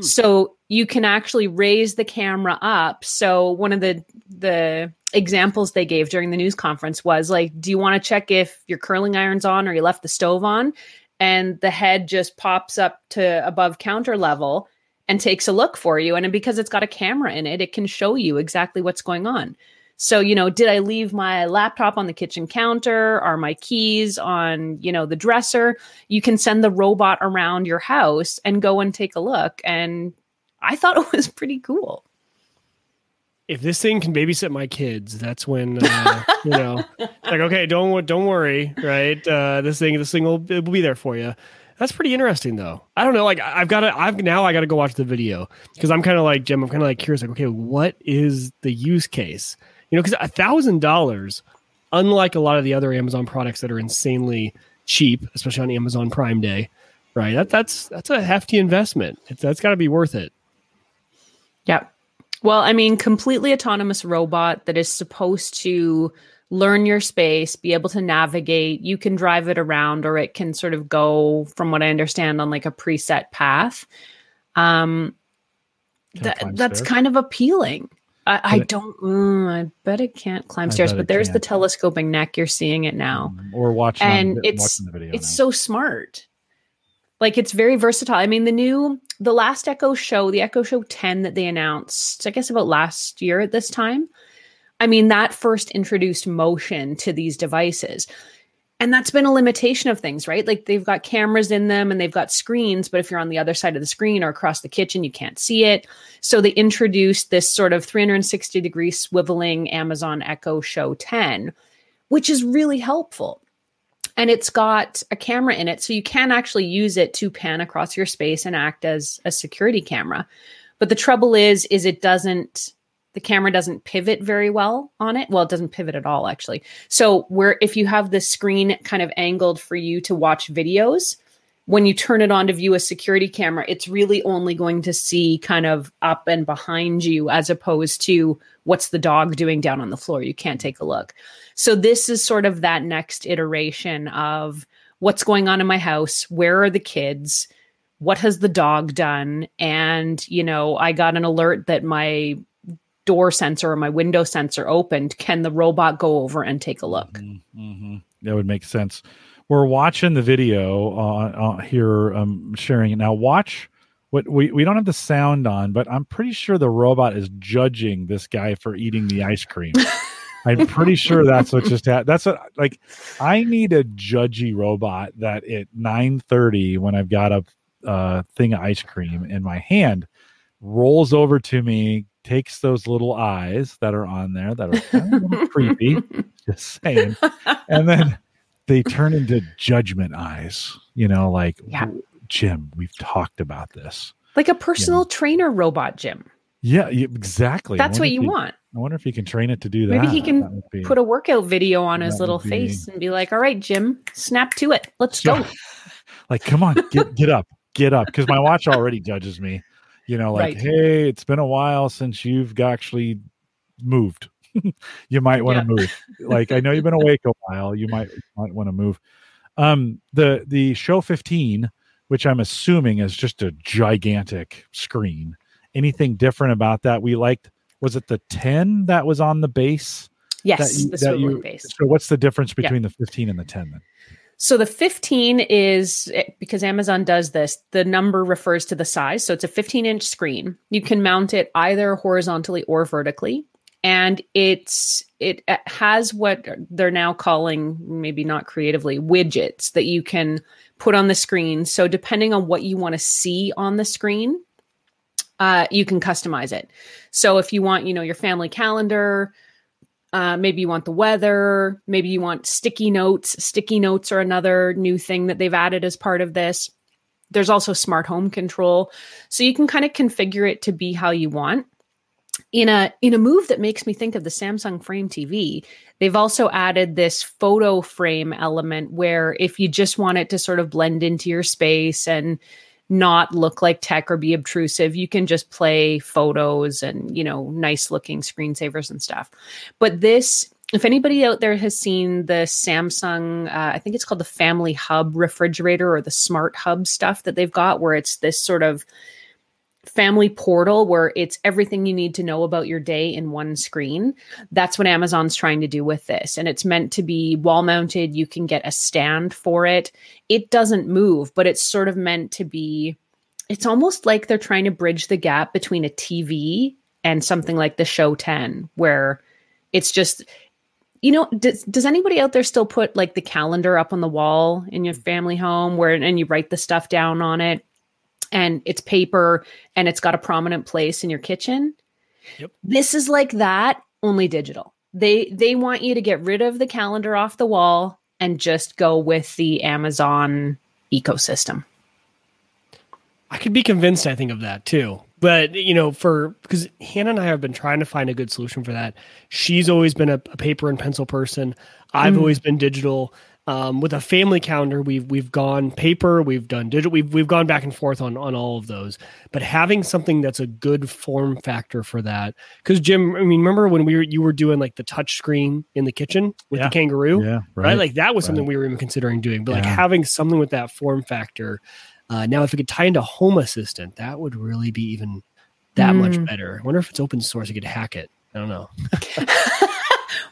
So you can actually raise the camera up. So one of the examples they gave during the news conference was like, do you want to check if your curling iron's on or you left the stove on? And the head just pops up to above counter level and takes a look for you. And because it's got a camera in it, it can show you exactly what's going on. So, you know, did I leave my laptop on the kitchen counter? Are my keys on, you know, the dresser? You can send the robot around your house and go and take a look. And I thought it was pretty cool. If this thing can babysit my kids, that's when, you know, like, okay, don't worry. Right. This thing will be there for you. That's pretty interesting though. I don't know. Like I got to go watch the video because I'm kind of like, Jim, I'm kind of like curious, like, okay, what is the use case? You know, because $1,000, unlike a lot of the other Amazon products that are insanely cheap, especially on Amazon Prime Day, right? That's a hefty investment. That's got to be worth it. Yeah. Well, I mean, completely autonomous robot that is supposed to learn your space, be able to navigate. You can drive it around, or it can sort of go, from what I understand, on like a preset path. That's kind of appealing. I bet it can't climb stairs, but there's the telescoping neck. You're seeing it now. Or watching the video. It's so smart. Like, it's very versatile. I mean, the last Echo Show, the Echo Show 10 that they announced, I guess about last year at this time. I mean, that first introduced motion to these devices. And that's been a limitation of things, right? Like, they've got cameras in them and they've got screens, but if you're on the other side of the screen or across the kitchen, you can't see it. So they introduced this sort of 360-degree swiveling Amazon Echo Show 10, which is really helpful. And it's got a camera in it, so you can actually use it to pan across your space and act as a security camera. But the trouble is it doesn't... The camera doesn't pivot very well on it. Well, it doesn't pivot at all, actually. So if you have the screen kind of angled for you to watch videos, when you turn it on to view a security camera, it's really only going to see kind of up and behind you, as opposed to what's the dog doing down on the floor. You can't take a look. So this is sort of that next iteration of what's going on in my house. Where are the kids? What has the dog done? And, you know, I got an alert that my door sensor or my window sensor opened. Can the robot go over and take a look? Mm-hmm. That would make sense. We're watching the video here. I'm sharing it now. Watch what we don't have the sound on, but I'm pretty sure the robot is judging this guy for eating the ice cream. I'm pretty sure that's what just happened. That's what, like, I need a judgy robot that at 9:30, when I've got a thing of ice cream in my hand, rolls over to me, takes those little eyes that are on there that are kind of a little creepy, just saying, and then they turn into judgment eyes, you know, like, yeah. Jim, we've talked about this. Like a personal trainer robot, Jim. Yeah, exactly. That's what you want. I wonder if he can train it to do that. Maybe he can put a workout video on his little face and be like, all right, Jim, snap to it. Let's go. Like, come on, get up. Because my watch already judges me. You know, like, right. Hey, it's been a while since you've actually moved. You might want to move. Like, I know you've been awake a while. You might want to move. The Show 15, which I'm assuming is just a gigantic screen. Anything different about that? We liked, was it the 10 that was on the base? Yes, the swiveling base. So what's the difference between the 15 and the 10 then? So the 15 is, because Amazon does this, the number refers to the size. So it's a 15-inch screen. You can mount it either horizontally or vertically. And it has what they're now calling, maybe not creatively, widgets that you can put on the screen. So depending on what you want to see on the screen, you can customize it. So if you want, your family calendar, maybe you want the weather, maybe you want sticky notes. Sticky notes are another new thing that they've added as part of this. There's also smart home control. So you can kind of configure it to be how you want. In a move that makes me think of the Samsung Frame TV, they've also added this photo frame element where if you just want it to sort of blend into your space and not look like tech or be obtrusive, you can just play photos and, nice looking screensavers and stuff. But this, if anybody out there has seen the Samsung, I think it's called the Family Hub refrigerator or the Smart Hub stuff that they've got, where it's this sort of family portal where it's everything you need to know about your day in one screen. That's what Amazon's trying to do with this. And it's meant to be wall mounted. You can get a stand for it. It doesn't move, but it's sort of meant to be, it's almost like they're trying to bridge the gap between a TV and something like the Show 10, where it's just, does anybody out there still put like the calendar up on the wall in your family home and you write the stuff down on it? And it's paper and it's got a prominent place in your kitchen. Yep. This is like that, only digital. They want you to get rid of the calendar off the wall and just go with the Amazon ecosystem. I could be convinced, I think, of that too. But, because Hannah and I have been trying to find a good solution for that. She's always been a paper and pencil person. I've always been digital. With a family calendar, we've gone paper, we've done digital, we've gone back and forth on all of those. But having something that's a good form factor for that, because Jim, remember when you were doing like the touch screen in the kitchen with the kangaroo, right? Like that was something we were even considering doing. But like having something with that form factor, now if we could tie into Home Assistant, that would really be even that much better. I wonder if it's open source, you could hack it. I don't know.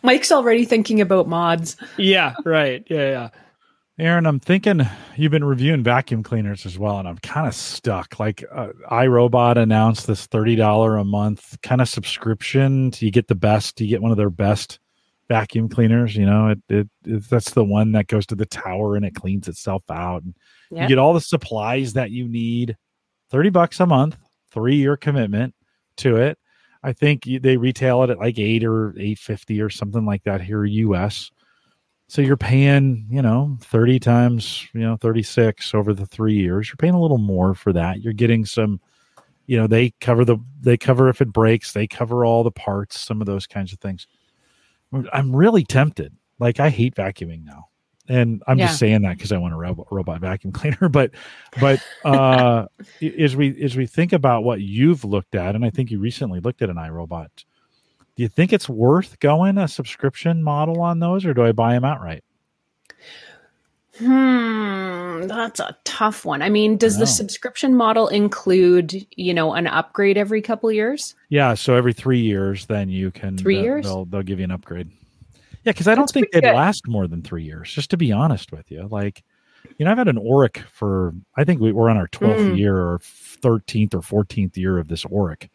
Mike's already thinking about mods. Yeah, right. Yeah. Erin, I'm thinking you've been reviewing vacuum cleaners as well, and I'm kind of stuck. Like iRobot announced this $30 a month kind of subscription. You get one of their best vacuum cleaners. That's the one that goes to the tower and it cleans itself out. Yeah. You get all the supplies that you need. $30 a month, 3-year commitment to it. I think they retail it at like $8 or $8.50 or something like that here US. So you're paying, 30 times, 36 over the 3 years. You're paying a little more for that. You're getting some, they cover if it breaks, they cover all the parts, some of those kinds of things. I'm really tempted. Like I hate vacuuming now. And I'm just saying that because I want a robot vacuum cleaner. But as we think about what you've looked at, and I think you recently looked at an iRobot, do you think it's worth going a subscription model on those, or do I buy them outright? That's a tough one. I mean, does the subscription model include, an upgrade every couple years? Yeah, so every 3 years, then you can 3 years they'll give you an upgrade. Yeah, because I don't think they'd last more than 3 years, just to be honest with you. Like, I've had an Auric for, I think we're on our 12th year or 13th or 14th year of this Auric.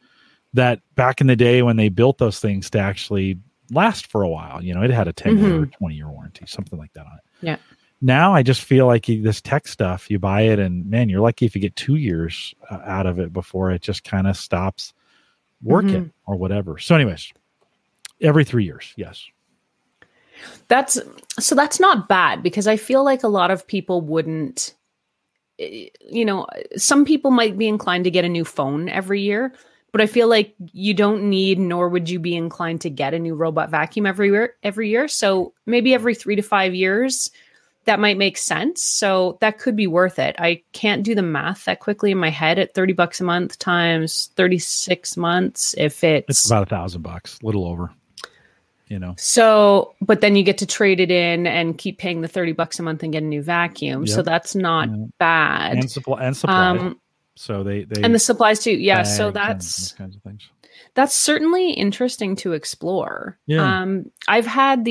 That back in the day when they built those things to actually last for a while, it had a 10-year or 20-year warranty, something like that on it. Yeah. Now I just feel like this tech stuff, you buy it and, man, you're lucky if you get 2 years out of it before it just kind of stops working or whatever. So anyways, every 3 years, yes. That's not bad, because I feel like a lot of people wouldn't, some people might be inclined to get a new phone every year, but I feel like you don't need, nor would you be inclined to get a new robot vacuum every year. So maybe every 3 to 5 years, that might make sense. So that could be worth it. I can't do the math that quickly in my head at $30 a month times 36 months. If it's about $1,000, a little over. So, but then you get to trade it in and keep paying the $30 a month and get a new vacuum. Yep. So that's not bad. And supplies. So they and the supplies too. Yeah. So that's kinds of things. That's certainly interesting to explore. Yeah. I've had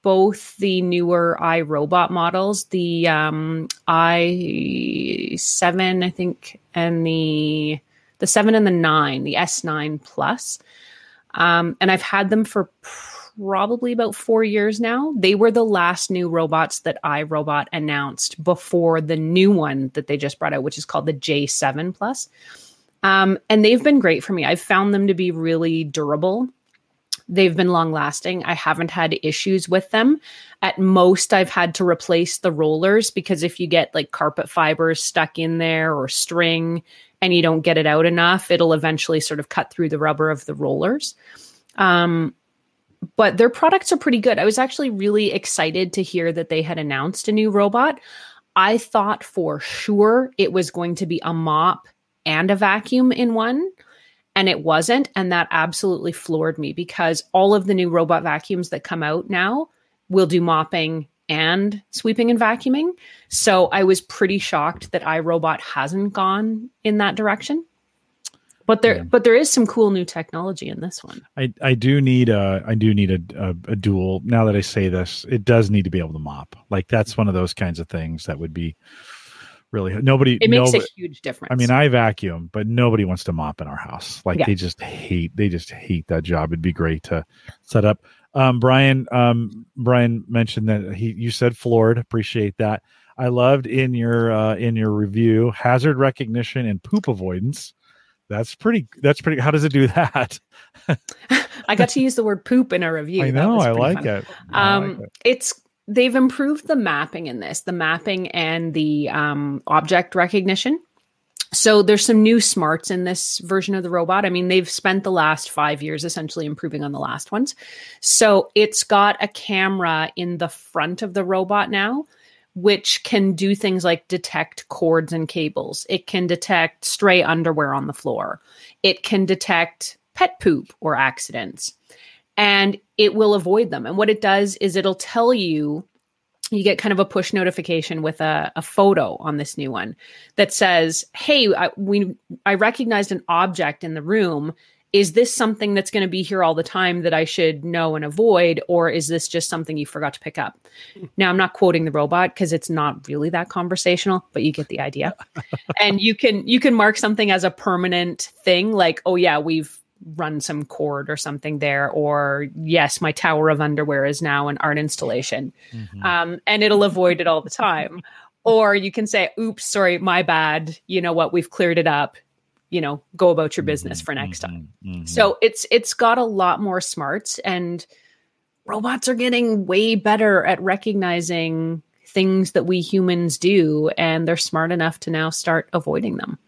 both the newer iRobot models, the i7, I think, and the 7 and the 9, the S9 Plus. And I've had them for probably about 4 years now. They were the last new robots that iRobot announced before the new one that they just brought out, which is called the J7 Plus. And they've been great for me. I've found them to be really durable. They've been long lasting. I haven't had issues with them. At most, I've had to replace the rollers because if you get like carpet fibers stuck in there or string and you don't get it out enough, it'll eventually sort of cut through the rubber of the rollers. But their products are pretty good. I was actually really excited to hear that they had announced a new robot. I thought for sure it was going to be a mop and a vacuum in one, and it wasn't. And that absolutely floored me because all of the new robot vacuums that come out now will do mopping and sweeping and vacuuming. So I was pretty shocked that iRobot hasn't gone in that direction. But there is some cool new technology in this one. I do need a dual. Now that I say this, it does need to be able to mop. Like that's one of those kinds of things that would be really nobody. It makes a huge difference. I mean, I vacuum, but nobody wants to mop in our house. Like they just hate that job. It'd be great to set up. Brian mentioned that you said floored. Appreciate that. I loved in your review hazard recognition and poop avoidance. That's pretty. How does it do that? I got to use the word poop in a review. I know. I like it. They've improved the mapping in this, the mapping and the object recognition. So there's some new smarts in this version of the robot. I mean, they've spent the last 5 years essentially improving on the last ones. So it's got a camera in the front of the robot now, which can do things like detect cords and cables. It can detect stray underwear on the floor. It can detect pet poop or accidents, and it will avoid them. And what it does is it'll tell you, you get kind of a push notification with a photo on this new one that says, hey, I recognized an object in the room. Is this something that's going to be here all the time that I should know and avoid? Or is this just something you forgot to pick up? Now, I'm not quoting the robot because it's not really that conversational, but you get the idea. And you can mark something as a permanent thing like, oh, yeah, we've run some cord or something there. Or yes, my tower of underwear is now an art installation. Mm-hmm. And it'll avoid it all the time. Or you can say, oops, sorry, my bad. You know what? We've cleared it up. You know, go about your business for next time. Mm-hmm. So it's got a lot more smarts, and robots are getting way better at recognizing things that we humans do, and they're smart enough to now start avoiding them.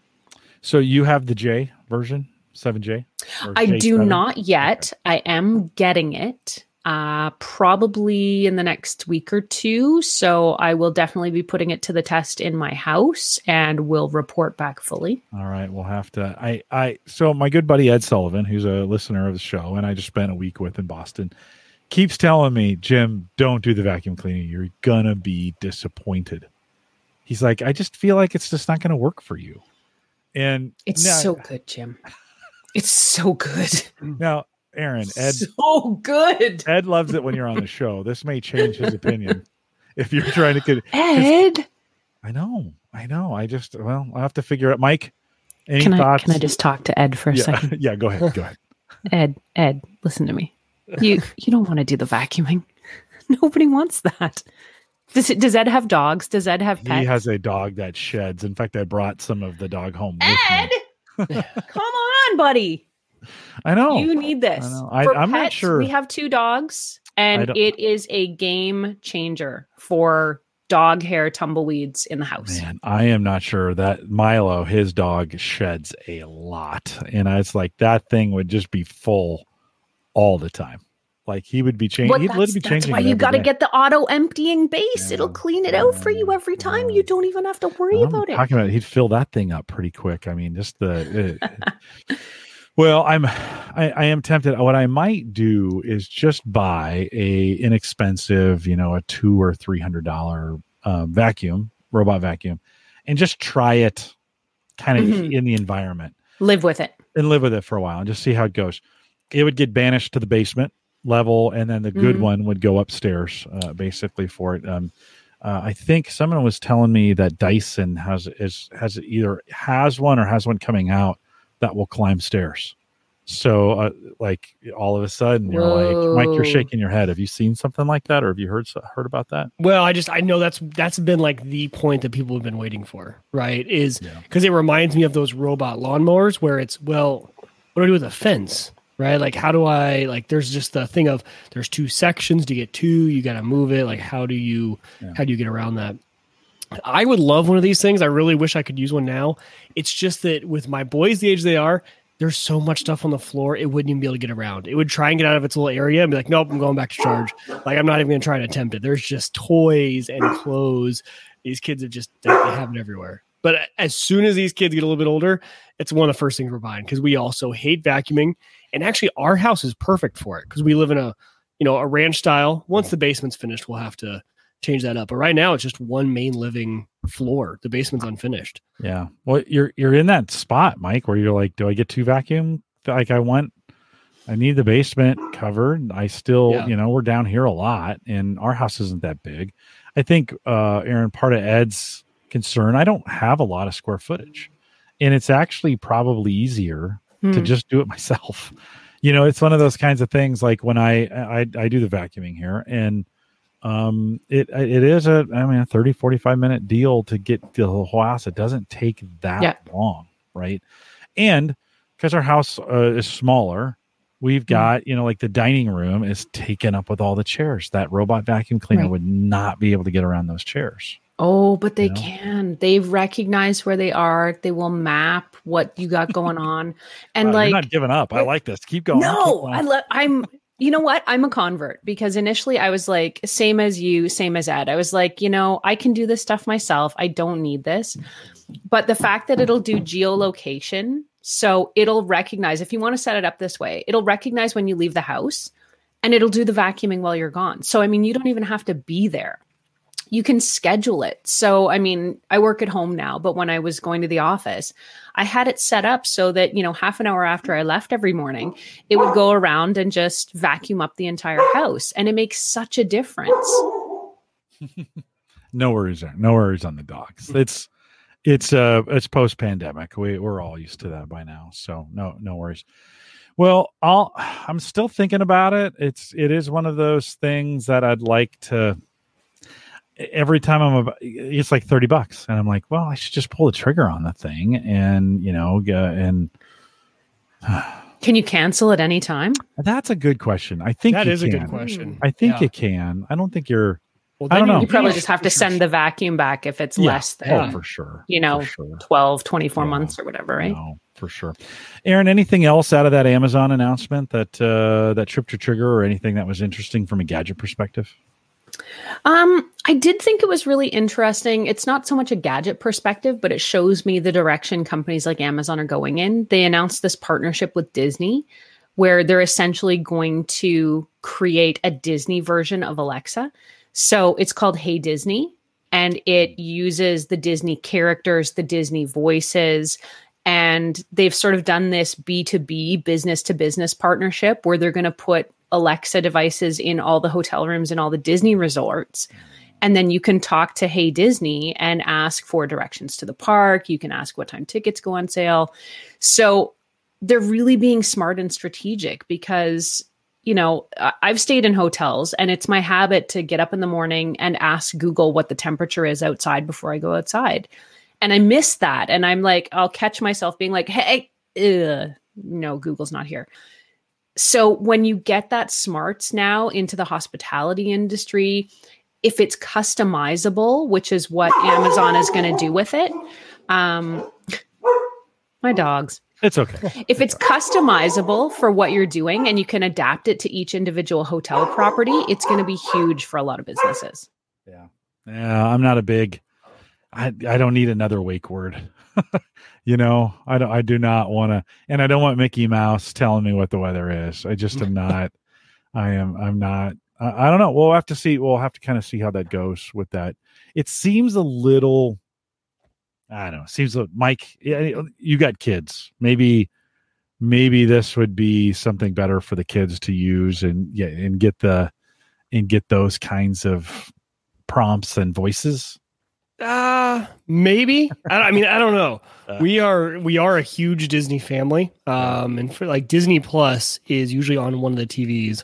So you have the J version, 7J? I do not yet. Okay. I am getting it probably in the next week or two. So I will definitely be putting it to the test in my house and will report back fully. All right. We'll have to, so my good buddy, Ed Sullivan, who's a listener of the show, and I just spent a week with in Boston, keeps telling me, Jim, don't do the vacuum cleaning. You're going to be disappointed. He's like, I just feel like it's just not going to work for you. And it's so good, Jim. It's so good. Now, Erin, Ed, so good. Ed loves it when you're on the show. This may change his opinion if you're trying to get Ed. I know. I'll have to figure out. Mike, any thoughts? Can I just talk to Ed for a second? Yeah, go ahead. Ed, listen to me. You don't want to do the vacuuming. Nobody wants that. Does Ed have dogs? Does Ed have pets? He has a dog that sheds. In fact, I brought some of the dog home. Ed, with me. Come on, buddy. I know you need this. I'm not sure. We have two dogs, and it is a game changer for dog hair tumbleweeds in the house. Man, I am not sure that Milo, his dog, sheds a lot, and it's like that thing would just be full all the time. Like he would be changing. That's why you got to get the auto emptying base. Yeah. It'll clean it out for you every time. You don't even have to worry about it. Talking about he'd fill that thing up pretty quick. I mean, just the. Well, I am tempted. What I might do is just buy a inexpensive, a $200 or $300 robot vacuum, and just try it, kind of in the environment. Live with it for a while, and just see how it goes. It would get banished to the basement level, and then the good one would go upstairs, basically for it. I think someone was telling me that Dyson has one or has one coming out that will climb stairs. So, like, all of a sudden, you're like, Mike, you're shaking your head. Have you seen something like that, or have you heard about that? Well, I know that's been like the point that people have been waiting for, right? Is because it reminds me of those robot lawnmowers where it's, well, what do I do with a fence, right? Like, how do I, like, there's just the thing of there's two sections. Do you get two? You got to move it. Like, how do you get around that? I would love one of these things. I really wish I could use one now. It's just that with my boys, the age they are, there's so much stuff on the floor, it wouldn't even be able to get around. It would try and get out of its little area and be like, nope, I'm going back to charge. Like, I'm not even going to try and attempt it. There's just toys and clothes. These kids have just, they have it everywhere. But as soon as these kids get a little bit older, it's one of the first things we're buying because we also hate vacuuming. And actually, our house is perfect for it because we live in a ranch style. Once the basement's finished, we'll have to change that up. But right now, it's just one main living floor. The basement's unfinished. Yeah. Well, you're in that spot, Mike, where you're like, do I get two vacuum? Like, I need the basement covered. I still, we're down here a lot, and our house isn't that big. I think, Erin, part of Ed's concern, I don't have a lot of square footage, and it's actually probably easier to just do it myself. You know, it's one of those kinds of things. Like when I do the vacuuming here, and it is a 30, 45 minute deal to get the whole house. It doesn't take that long. Right. And because our house is smaller, we've got, like the dining room is taken up with all the chairs. That robot vacuum cleaner would not be able to get around those chairs. Oh, but they can. They've recognized where they are. They will map what you got going on. And wow, you're not giving up. I like this. Keep going. No, I'm you know what? I'm a convert because initially I was like, same as you, same as Ed. I was like, I can do this stuff myself. I don't need this. But the fact that it'll do geolocation, so it'll recognize, if you want to set it up this way, it'll recognize when you leave the house and it'll do the vacuuming while you're gone. So, I mean, you don't even have to be there. You can schedule it. So, I mean, I work at home now, but when I was going to the office, I had it set up so that, half an hour after I left every morning, it would go around and just vacuum up the entire house. And it makes such a difference. No worries on the dogs. It's post-pandemic. We're all used to that by now. So no worries. Well, I'm still thinking about it. It is one of those things that I'd like to. Every time it's like $30, and I'm like, well, I should just pull the trigger on the thing, and can you cancel at any time? That's a good question. I think that is a good question. I think you can. I don't think you're. Well, I don't know. You probably just have to send the vacuum back if it's less than, for sure. 12, 24 months or whatever, right? No, for sure. Erin, anything else out of that Amazon announcement that tripped your trigger, or anything that was interesting from a gadget perspective? I did think it was really interesting. It's not so much a gadget perspective, but it shows me the direction companies like Amazon are going in. They announced this partnership with Disney where they're essentially going to create a Disney version of Alexa. So it's called Hey Disney, and it uses the Disney characters, the Disney voices, and they've sort of done this B2B, business to business partnership where they're going to put Alexa devices in all the hotel rooms and all the Disney resorts. And then you can talk to Hey Disney and ask for directions to the park. You can ask what time tickets go on sale. So they're really being smart and strategic because, I've stayed in hotels and it's my habit to get up in the morning and ask Google what the temperature is outside before I go outside. And I miss that. And I'm like, I'll catch myself being like, hey, no, Google's not here. So when you get that smarts now into the hospitality industry, if it's customizable, which is what Amazon is going to do with it, my dogs. It's okay. If it's customizable for what you're doing and you can adapt it to each individual hotel property, it's going to be huge for a lot of businesses. Yeah. I'm not a big. I don't need another wake word. I do not want to, and I don't want Mickey Mouse telling me what the weather is. I just am not, I don't know. We'll have to kind of see how that goes with that. It seems a little, I don't know. It seems like, Mike, you got kids. Maybe this would be something better for the kids to use and get those kinds of prompts and voices. Maybe. I don't know. We are a huge Disney family. And for like Disney Plus is usually on one of the TVs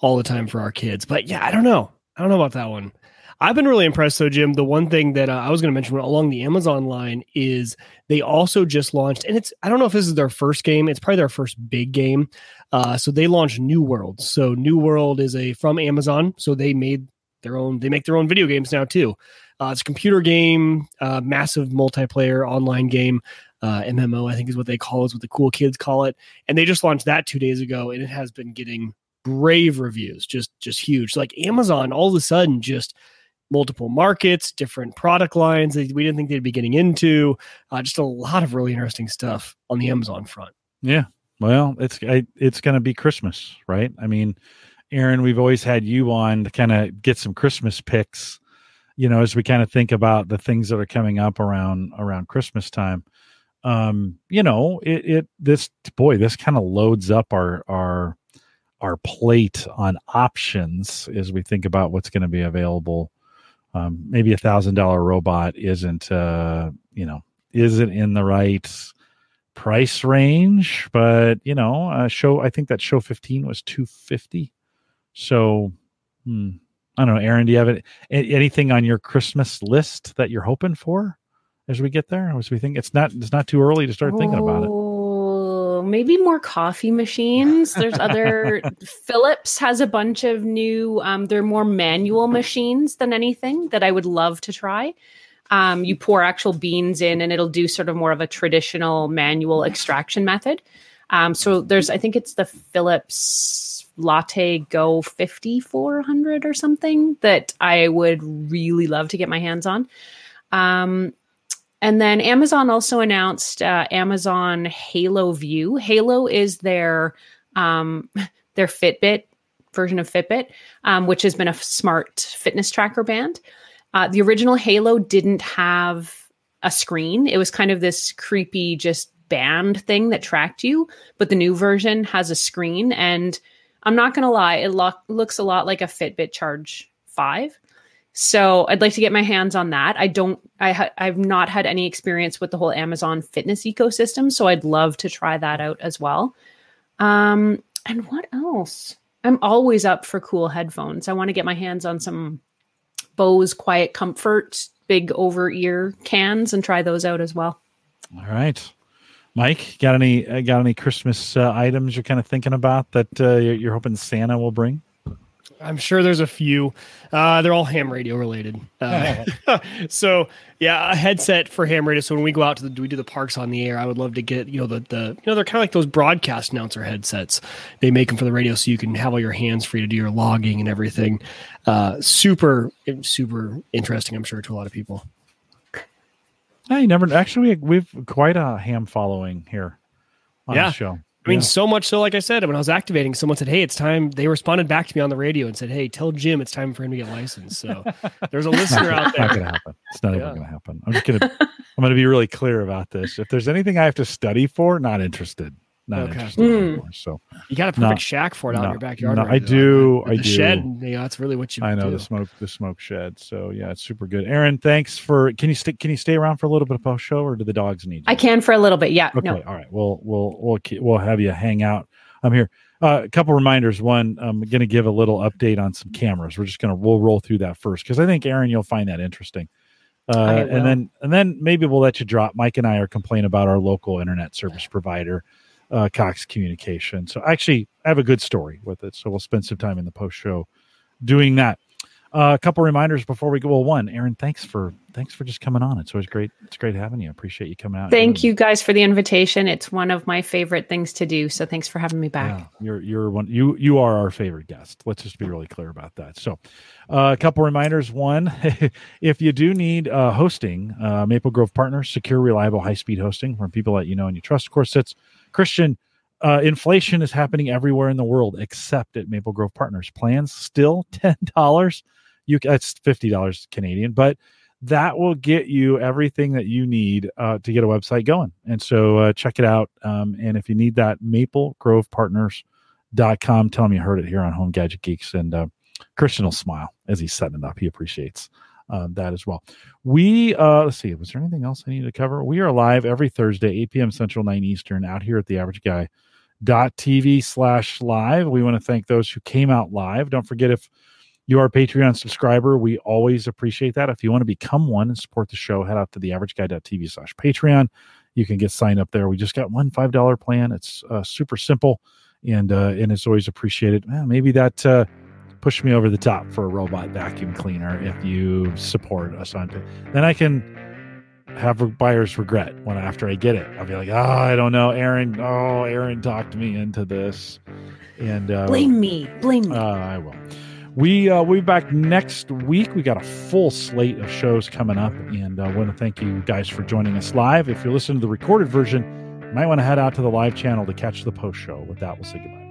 all the time for our kids. But yeah, I don't know about that one. I've been really impressed though, Jim. The one thing that I was going to mention along the Amazon line is they also just launched, and it's, I don't know if this is their first game. It's probably their first big game. So they launched New World. So New World is from Amazon. So they made their own, they make their own video games now too. It's a computer game, massive multiplayer online game, MMO, I think is what they call it, is what the cool kids call it. And they just launched that 2 days ago, and it has been getting rave reviews, just huge. Like Amazon, all of a sudden, just multiple markets, different product lines that we didn't think they'd be getting into. Just a lot of really interesting stuff on the Amazon front. Yeah, well, it's going to be Christmas, right? I mean, Erin, we've always had you on to kind of get some Christmas picks, you know, as we kind of think about the things that are coming up around Christmas time. You know, this kind of loads up our plate on options as we think about what's going to be available. Maybe $1,000 robot isn't in the right price range, but you know, I think that show 15 was $250. So, I don't know, Erin, do you have anything on your Christmas list that you're hoping for as we get there? As we think it's not too early to start thinking about it. Maybe more coffee machines. There's other Philips has a bunch of new, they're more manual machines than anything that I would love to try. You pour actual beans in and it'll do sort of more of a traditional manual extraction method. So there's, I think it's the Philips Latte Go 5400 or something that I would really love to get my hands on. And then Amazon also announced Amazon Halo View. Halo is their Fitbit version of Fitbit, which has been a smart fitness tracker band. The original Halo didn't have a screen. It was kind of this creepy just band thing that tracked you. But the new version has a screen. And I'm not going to lie, it looks a lot like a Fitbit Charge 5. So I'd like to get my hands on that. I've not had any experience with the whole Amazon fitness ecosystem, so I'd love to try that out as well. And what else? I'm always up for cool headphones. I want to get my hands on some Bose QuietComfort big over-ear cans and try those out as well. All right, Mike, got any Christmas items you're kind of thinking about that you're hoping Santa will bring? I'm sure there's a few. They're all ham radio related. So yeah, a headset for ham radio. So when we go out to we do the parks on the air, I would love to get, you know, they're kind of like those broadcast announcer headsets. They make them for the radio so you can have all your hands free to do your logging and everything. Super, super interesting, I'm sure, to a lot of people. I never actually, we've quite a ham following here on the show. I mean, so much so, like I said, when I was activating, someone said, hey, it's time. They responded back to me on the radio and said, hey, tell Jim it's time for him to get licensed. So there's a listener out there. It's not going to happen. It's not even going to happen. I'm going to be really clear about this. If there's anything I have to study for, not interested. Not interested anymore. So you got a perfect shack for it out in your backyard. No, I do. I do. The shed, you know, that's really what you do. I know, the smoke shed. So yeah, it's super good. Erin, thanks for. Can you stay around for a little bit of post show, or do the dogs need you? I can for a little bit. Yeah. Okay. No. All right. We'll have you hang out. I'm here. A couple reminders. One, I'm going to give a little update on some cameras. We'll roll through that first because I think Erin, you'll find that interesting. And then maybe we'll let you drop. Mike and I are complaining about our local internet service provider. Cox Communication. So actually, I have a good story with it. So we'll spend some time in the post show doing that. A couple reminders before we go. Well, one, Erin, thanks for just coming on. It's always great. It's great having you. I appreciate you coming out. Thank you guys for the invitation. It's one of my favorite things to do. So thanks for having me back. Yeah, you are our favorite guest. Let's just be really clear about that. So a couple reminders. One, if you do need hosting, Maple Grove Partners, secure, reliable, high-speed hosting from people that you know and you trust. Of course, that's Christian, inflation is happening everywhere in the world except at Maple Grove Partners. Plans still $10. That's $50 Canadian, but that will get you everything that you need to get a website going. And so check it out. And if you need that, maplegrovepartners.com. Tell them you heard it here on Home Gadget Geeks. And Christian will smile as he's setting it up. He appreciates that as well. We let's see, was there anything else I need to cover? We are live every Thursday, 8 p.m. Central, 9 Eastern, out here at the averageguy.tv/live. We want to thank those who came out live. Don't forget, if you are a Patreon subscriber, we always appreciate that. If you want to become one and support the show, head out to theaverageguy.tv/Patreon. You can get signed up there. We just got one $5 plan. It's super simple, and it's always appreciated. Well, maybe that pushed me over the top for a robot vacuum cleaner if you support us on it. Then I can have buyer's regret when after I get it. I'll be like, I don't know, Erin. Oh, Erin talked me into this. And blame me. I will. We'll be back next week. We got a full slate of shows coming up, and I want to thank you guys for joining us live. If you're listening to the recorded version, you might want to head out to the live channel to catch the post show. With that, we'll say goodbye.